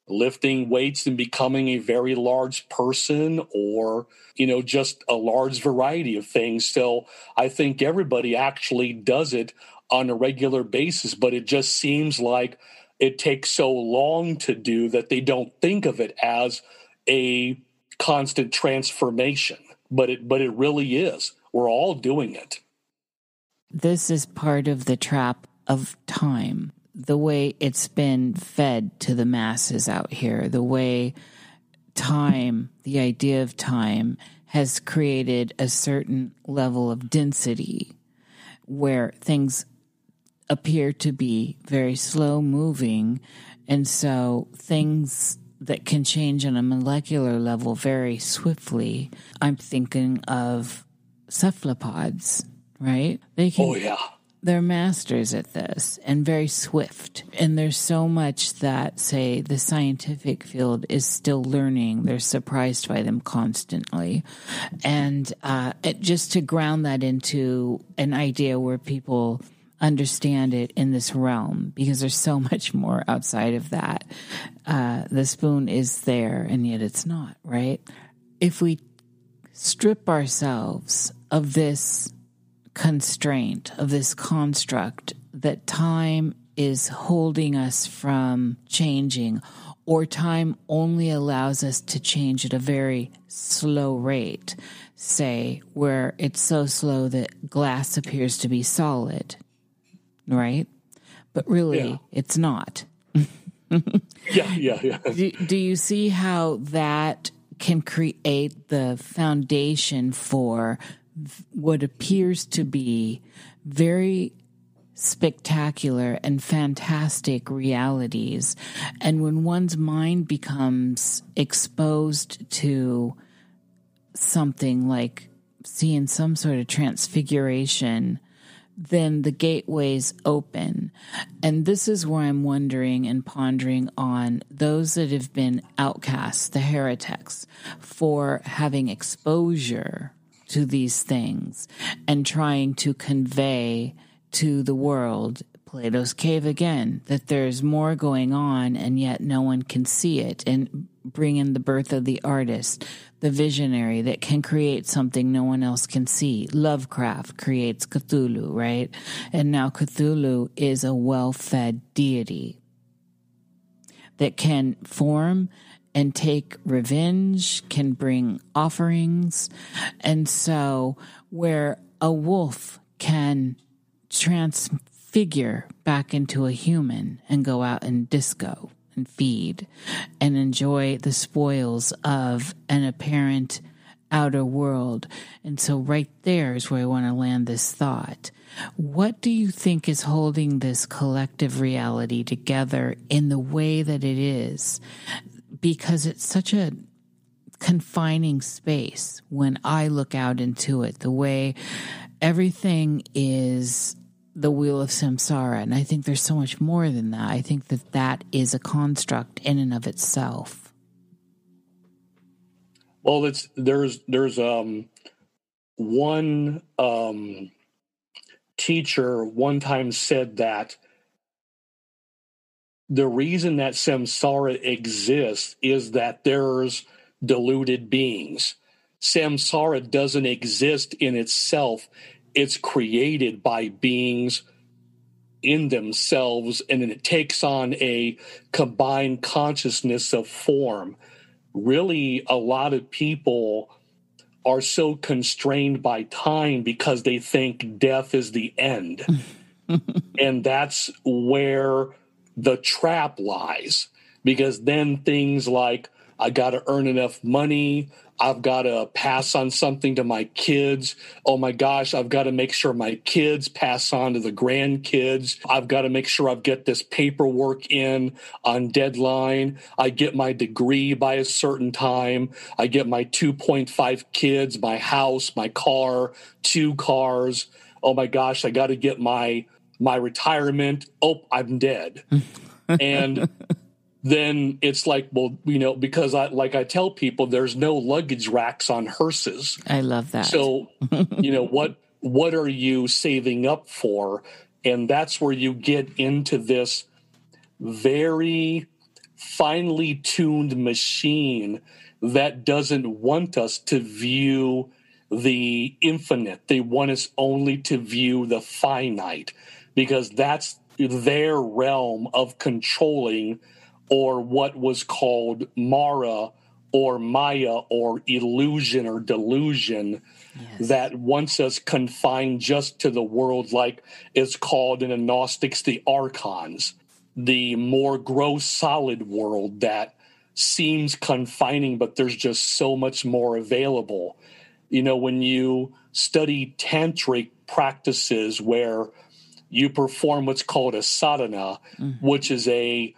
lifting weights and becoming a very large person, or, you know, just a large variety of things. So I think everybody actually does it on a regular basis, but it just seems like it takes so long to do that they don't think of it as a constant transformation. But it, but it really is. We're all doing it. This is part of the trap of time. The way it's been fed to the masses out here, the way time, the idea of time, has created a certain level of density where things appear to be very slow moving. And so things that can change on a molecular level very swiftly. I'm thinking of cephalopods, right? They can, oh, yeah. They're masters at this and very swift. And there's so much that, say, the scientific field is still learning. They're surprised by them constantly. And uh, it, just to ground that into an idea where people understand it in this realm, because there's so much more outside of that. Uh, the spoon is there and yet it's not, right? If we strip ourselves of this constraint, of this construct that time is holding us from changing, or time only allows us to change at a very slow rate, say, where it's so slow that glass appears to be solid. Right? But really, yeah. It's not. yeah, yeah, yeah. Do, do you see how that can create the foundation for what appears to be very spectacular and fantastic realities? And when one's mind becomes exposed to something like seeing some sort of transfiguration, then the gateways open. And this is where I'm wondering and pondering on those that have been outcasts, the heretics, for having exposure to these things and trying to convey to the world, Plato's cave again, that there's more going on and yet no one can see it, and bring in the birth of the artist, the visionary that can create something no one else can see. Lovecraft creates Cthulhu, right? And now Cthulhu is a well-fed deity that can form and take revenge, can bring offerings. And so where a wolf can transfigure back into a human and go out and disco and feed and enjoy the spoils of an apparent outer world. And so right there is where I want to land this thought. What do you think is holding this collective reality together in the way that it is? Because it's such a confining space when I look out into it, the way everything is the wheel of samsara. And I think there's so much more than that. I think that that is a construct in and of itself. Well, it's, there's, there's um, one um, teacher one time said that the reason that samsara exists is that there's deluded beings. Samsara doesn't exist in itself. It's created by beings in themselves, and then it takes on a combined consciousness of form. Really, a lot of people are so constrained by time because they think death is the end. And that's where the trap lies, because then things like, I got to earn enough money, I've got to pass on something to my kids. Oh my gosh, I've got to make sure my kids pass on to the grandkids. I've got to make sure I get this paperwork in on deadline. I get my degree by a certain time. I get my two point five kids, my house, my car, two cars. Oh my gosh, I got to get my my retirement. Oh, I'm dead. And then it's like, well, you know, because I, like I tell people, there's no luggage racks on hearses. I love that. So, you know, what, what are you saving up for? And that's where you get into this very finely tuned machine that doesn't want us to view the infinite. They want us only to view the finite, because that's their realm of controlling, or what was called Mara or Maya or illusion or delusion. Yes. That wants us confined just to the world, like it's called in the Gnostics, the archons, the more gross solid world that seems confining, but there's just so much more available. You know, when you study tantric practices where you perform what's called a sadhana, mm-hmm. which is a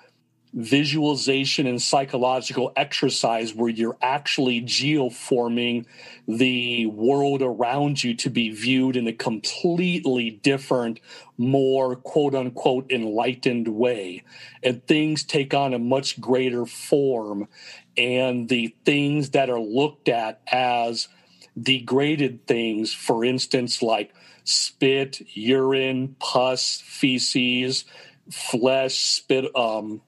visualization and psychological exercise where you're actually geoforming the world around you to be viewed in a completely different, more quote-unquote enlightened way. And things take on a much greater form. And the things that are looked at as degraded things, for instance, like spit, urine, pus, feces, flesh, spit, um,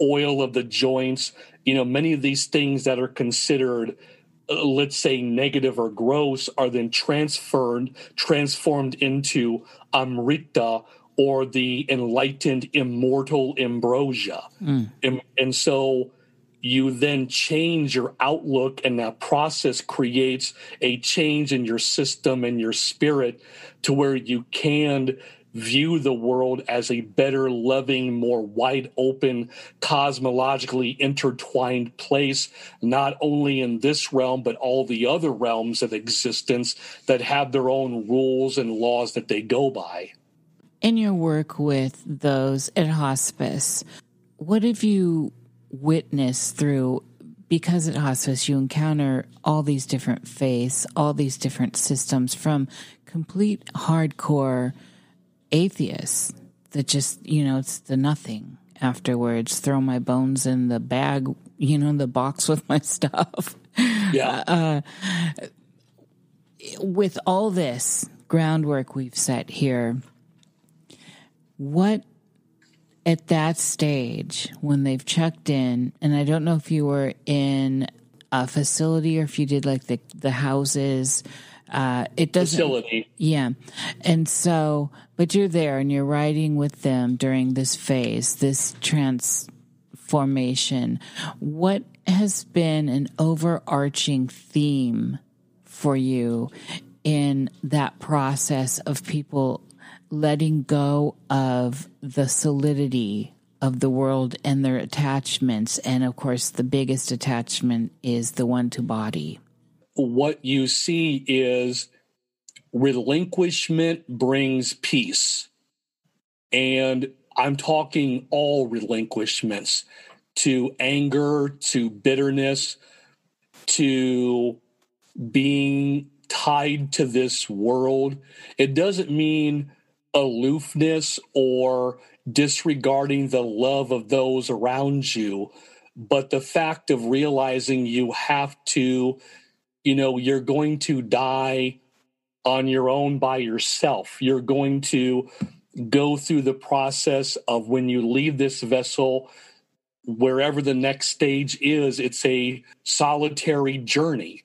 oil of the joints, you know, many of these things that are considered, uh, let's say, negative or gross, are then transferred, transformed into amrita, or the enlightened immortal ambrosia. Mm. And, and so you then change your outlook, and that process creates a change in your system and your spirit to where you can view the world as a better, loving, more wide open, cosmologically intertwined place, not only in this realm, but all the other realms of existence that have their own rules and laws that they go by. In your work with those at hospice, what have you witnessed through, because at hospice you encounter all these different faiths, all these different systems, from complete hardcore atheists that just, you know, it's the nothing afterwards, throw my bones in the bag, you know, the box with my stuff. Yeah. Uh, with all this groundwork we've set here, what at that stage when they've checked in, and I don't know if you were in a facility or if you did like the, the houses, Uh, it doesn't, facility. Yeah. And so, but you're there and you're riding with them during this phase, this transformation. What has been an overarching theme for you in that process of people letting go of the solidity of the world and their attachments? And of course, the biggest attachment is the one to body. What you see is relinquishment brings peace. And I'm talking all relinquishments, to anger, to bitterness, to being tied to this world. It doesn't mean aloofness or disregarding the love of those around you, but the fact of realizing you have to, you know, you're going to die on your own by yourself. You're going to go through the process of when you leave this vessel, wherever the next stage is, it's a solitary journey.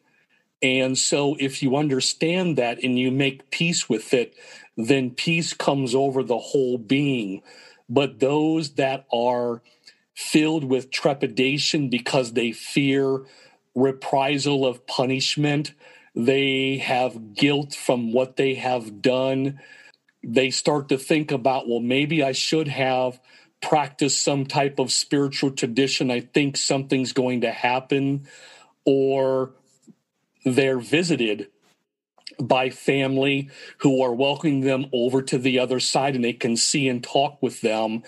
And so if you understand that and you make peace with it, then peace comes over the whole being. But those that are filled with trepidation because they fear reprisal of punishment, they have guilt from what they have done, they start to think about, well, maybe I should have practiced some type of spiritual tradition. I think something's going to happen. Or they're visited by family who are welcoming them over to the other side, and they can see and talk with them.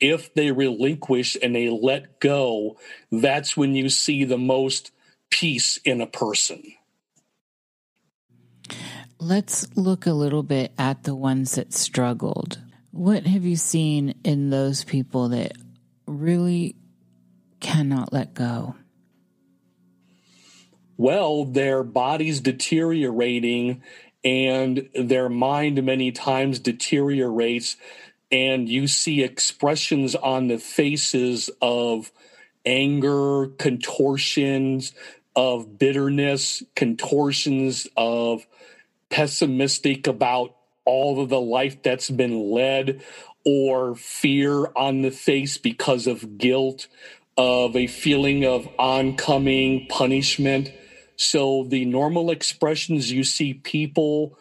If they relinquish and they let go, that's when you see the most peace in a person. Let's look a little bit at the ones that struggled. What have you seen in those people that really cannot let go? Well, their body's deteriorating and their mind many times deteriorates, and you see expressions on the faces of anger, contortions of bitterness, contortions of pessimistic about all of the life that's been led, or fear on the face because of guilt, of a feeling of oncoming punishment. So the normal expressions, you see people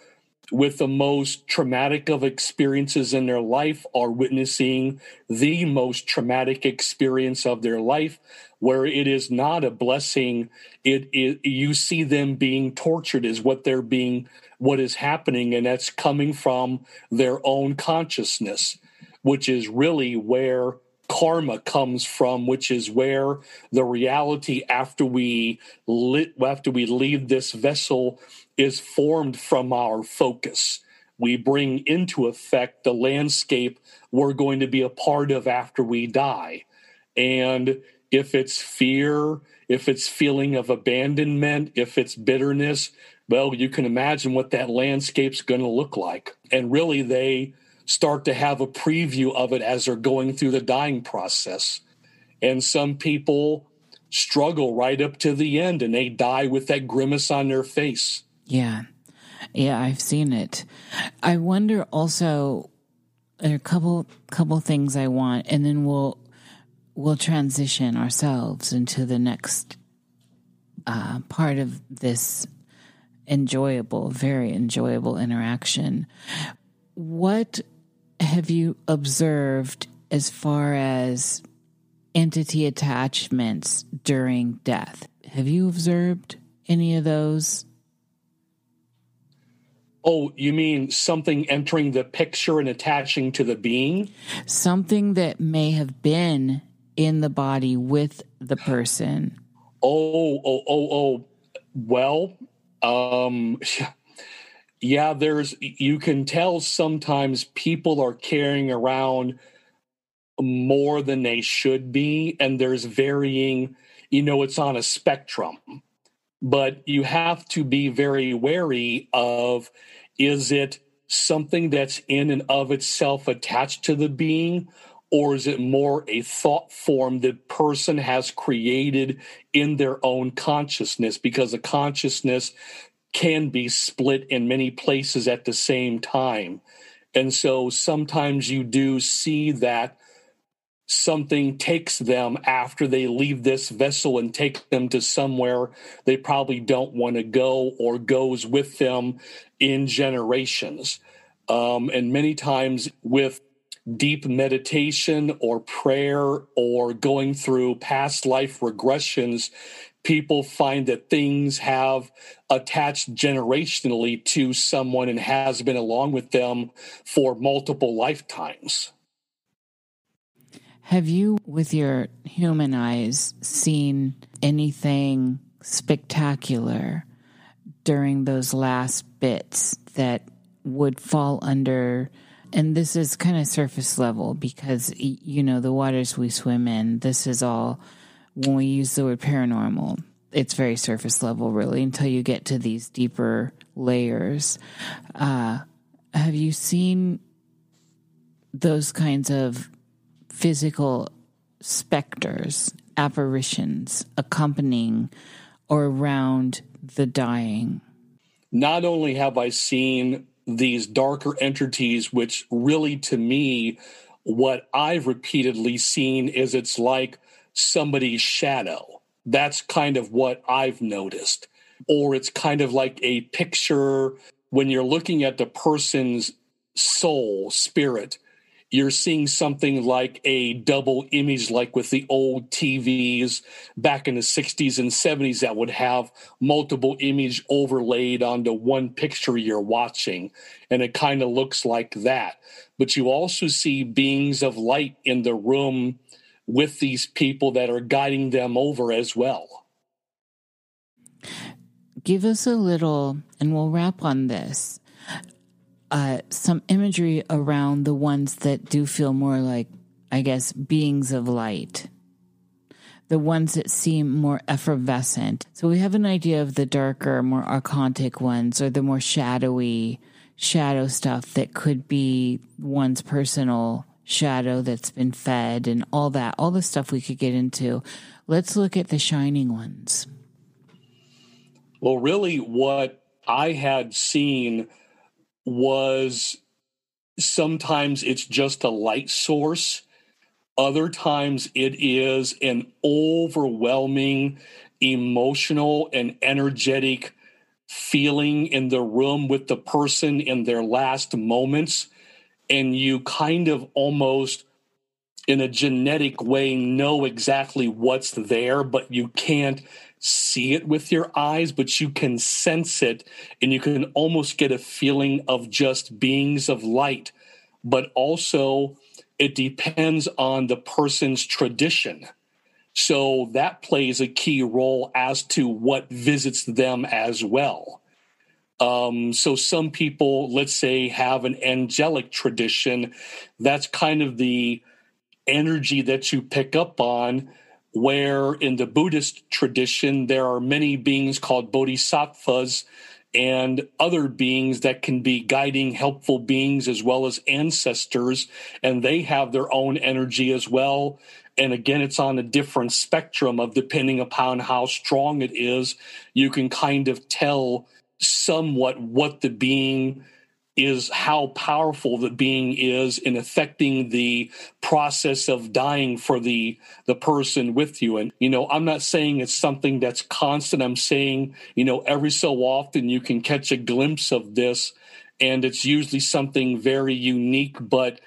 with the most traumatic of experiences in their life are witnessing the most traumatic experience of their life, where it is not a blessing. It, it you see them being tortured is what they're being, what is happening, and that's coming from their own consciousness, which is really where karma comes from, which is where the reality after we lit, after we leave this vessel is formed from our focus. We bring into effect the landscape we're going to be a part of after we die. And if it's fear, if it's feeling of abandonment, if it's bitterness, well, you can imagine what that landscape's going to look like. And really, they start to have a preview of it as they're going through the dying process. And some people struggle right up to the end, and they die with that grimace on their face. Yeah. Yeah, I've seen it. I wonder also, there are a couple, couple things I want, and then we'll... we'll transition ourselves into the next uh, part of this enjoyable, very enjoyable interaction. What have you observed as far as entity attachments during death? Have you observed any of those? Oh, you mean something entering the picture and attaching to the being? Something that may have been in the body with the person. Oh, oh, oh, oh. Well, um, yeah, there's, you can tell sometimes people are carrying around more than they should be, and there's varying, you know, it's on a spectrum. But you have to be very wary of, is it something that's in and of itself attached to the being, or is it more a thought form that person has created in their own consciousness? Because a consciousness can be split in many places at the same time. And so sometimes you do see that something takes them after they leave this vessel and takes them to somewhere they probably don't want to go, or goes with them in generations. Um, and many times with deep meditation or prayer or going through past life regressions, people find that things have attached generationally to someone and has been along with them for multiple lifetimes. Have you, with your human eyes, seen anything spectacular during those last bits that would fall under, and this is kind of surface level because, you know, the waters we swim in, this is all, when we use the word paranormal, it's very surface level really until you get to these deeper layers. Uh, have you seen those kinds of physical specters, apparitions accompanying or around the dying? Not only have I seen these darker entities, which really to me, what I've repeatedly seen is it's like somebody's shadow. That's kind of what I've noticed. Or it's kind of like a picture. When you're looking at the person's soul, spirit, you're seeing something like a double image, like with the old T Vs back in the sixties and seventies that would have multiple image overlaid onto one picture you're watching. And it kind of looks like that. But you also see beings of light in the room with these people that are guiding them over as well. Give us a little, and we'll wrap on this, Uh, some imagery around the ones that do feel more like, I guess, beings of light. The ones that seem more effervescent. So we have an idea of the darker, more archontic ones or the more shadowy shadow stuff that could be one's personal shadow that's been fed and all that, all the stuff we could get into. Let's look at the shining ones. Well, really what I had seen was sometimes it's just a light source. Other times it is an overwhelming emotional and energetic feeling in the room with the person in their last moments. And you kind of almost in a genetic way know exactly what's there, but you can't see it with your eyes, but you can sense it, and you can almost get a feeling of just beings of light. But also, it depends on the person's tradition. So that plays a key role as to what visits them as well. Um, so some people, let's say, have an angelic tradition. That's kind of the energy that you pick up on, where in the Buddhist tradition, there are many beings called bodhisattvas and other beings that can be guiding, helpful beings as well as ancestors, and they have their own energy as well. And again, it's on a different spectrum of depending upon how strong it is, you can kind of tell somewhat what the being is, how powerful the being is in affecting the process of dying for the the person with you. And, you know, I'm not saying it's something that's constant. I'm saying, you know, every so often you can catch a glimpse of this, and it's usually something very unique, but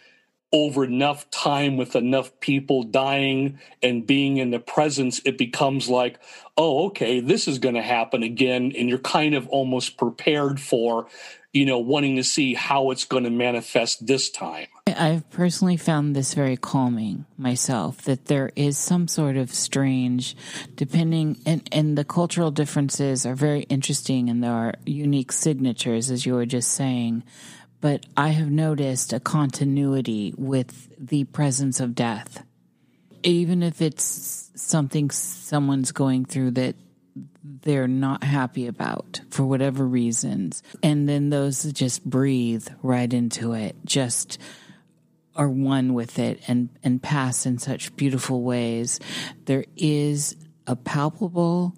over enough time with enough people dying and being in the presence, it becomes like, oh, okay, this is going to happen again. And you're kind of almost prepared for, you know, wanting to see how it's going to manifest this time. I've personally found this very calming myself, that there is some sort of strange, depending, and, and the cultural differences are very interesting, and there are unique signatures, as you were just saying. But I have noticed a continuity with the presence of death. Even if it's something someone's going through that they're not happy about for whatever reasons. And then those that just breathe right into it, just are one with it and, and pass in such beautiful ways. There is a palpable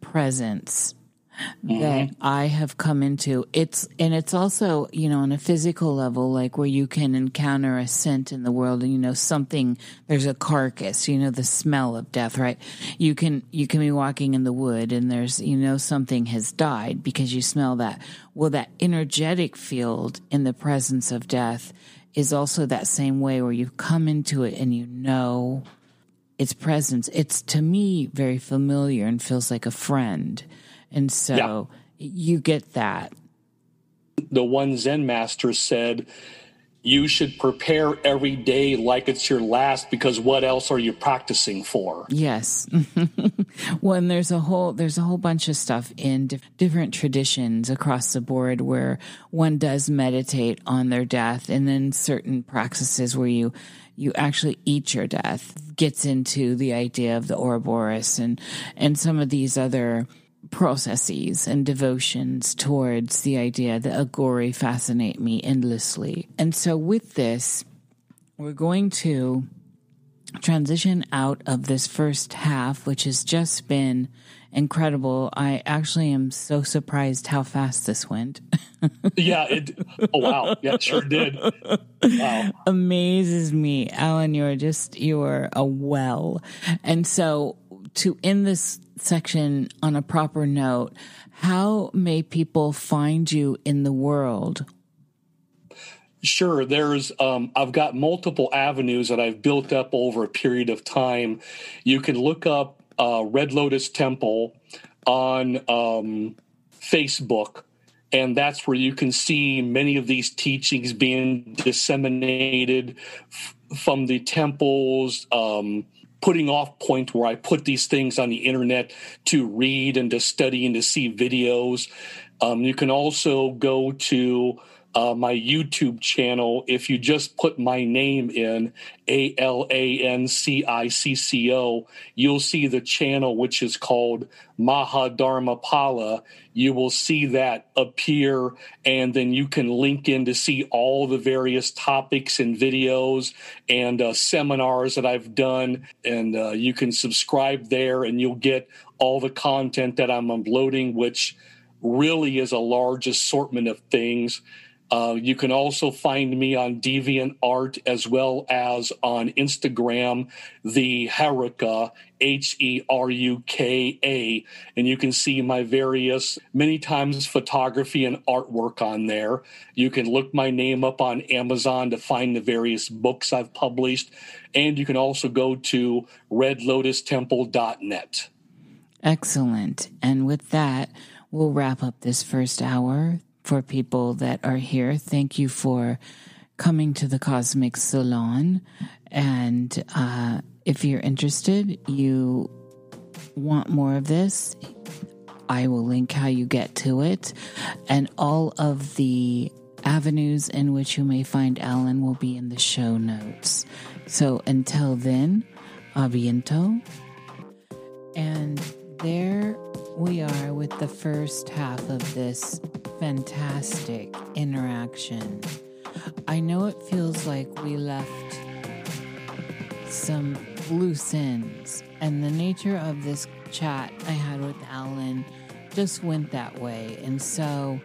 presence mm-hmm. that I have come into. It's, and it's also, you know, on a physical level, like where you can encounter a scent in the world, and, you know, something, there's a carcass, you know, the smell of death, right? You can, you can be walking in the wood and there's, you know, something has died because you smell that. Well, that energetic field in the presence of death is also that same way where you come into it and you know its presence. It's, to me, very familiar and feels like a friend. And so yeah. You get that. The one Zen master said, you should prepare every day like it's your last, because what else are you practicing for? Yes. Well, and there's a whole, there's a whole bunch of stuff in di- different traditions across the board where one does meditate on their death, and then certain practices where you, you actually eat your death gets into the idea of the Ouroboros and, and some of these other processes and devotions towards the idea that agori fascinate me endlessly. And so with this, we're going to transition out of this first half, which has just been incredible. I actually am so surprised how fast this went. Yeah. It, oh, wow. Yeah, it sure did. Wow. Amazes me. Alan, you're just, you're a well. And so to end this section on a proper note, how may people find you in the world? Sure. There's, um, I've got multiple avenues that I've built up over a period of time. You can look up uh, Red Lotus Temple on um, Facebook, and that's where you can see many of these teachings being disseminated f- from the temples, um, putting off point where I put these things on the internet to read and to study and to see videos. Um, you can also go to uh, my YouTube channel. If you just put my name in, A L A N C I C C O, you'll see the channel, which is called Mahadharmapala. You will see that appear, and then you can link in to see all the various topics and videos and uh, seminars that I've done. And uh, you can subscribe there, and you'll get all the content that I'm uploading, which really is a large assortment of things. Uh, you can also find me on DeviantArt as well as on Instagram, the Heruka, H E R U K A. And you can see my various, many times, photography and artwork on there. You can look my name up on Amazon to find the various books I've published. And you can also go to red lotus temple dot net. Excellent. And with that, we'll wrap up this first hour. For people that are here, thank you for coming to the Cosmic Salon. And uh, if you're interested, you want more of this, I will link how you get to it. And all of the avenues in which you may find Alan will be in the show notes. So until then, a bientôt. And there we are with the first half of this fantastic interaction. I know it feels like we left some loose ends, and the nature of this chat I had with Alan just went that way. And so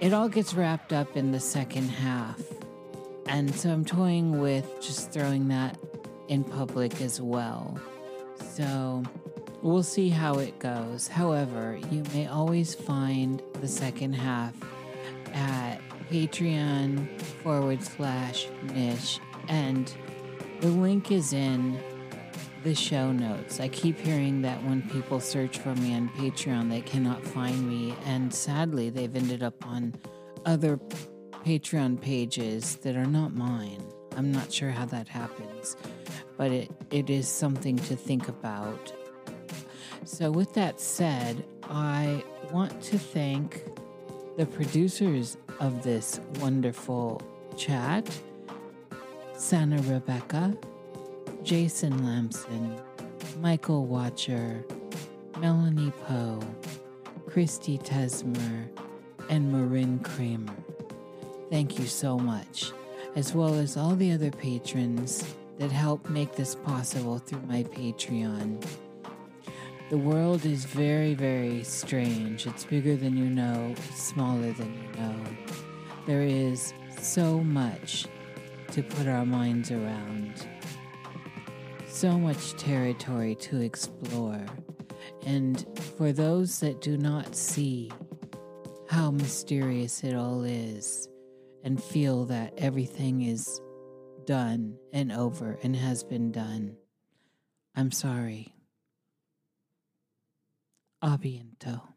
it all gets wrapped up in the second half. And so I'm toying with just throwing that in public as well. So we'll see how it goes. However, you may always find the second half at Patreon forward slash niche. And the link is in the show notes. I keep hearing that when people search for me on Patreon, they cannot find me. And sadly, they've ended up on other Patreon pages that are not mine. I'm not sure how that happens, but it, it is something to think about. So with that said, I want to thank the producers of this wonderful chat, Santa Rebecca, Jason Lamson, Michael Watcher, Melanie Poe, Christy Tesmer, and Marin Kramer. Thank you so much, as well as all the other patrons that help make this possible through my Patreon. The world is very, very strange. It's bigger than you know. It's smaller than you know. There is so much to put our minds around. So much territory to explore. And for those that do not see how mysterious it all is and feel that everything is done and over and has been done, I'm sorry. Abiento.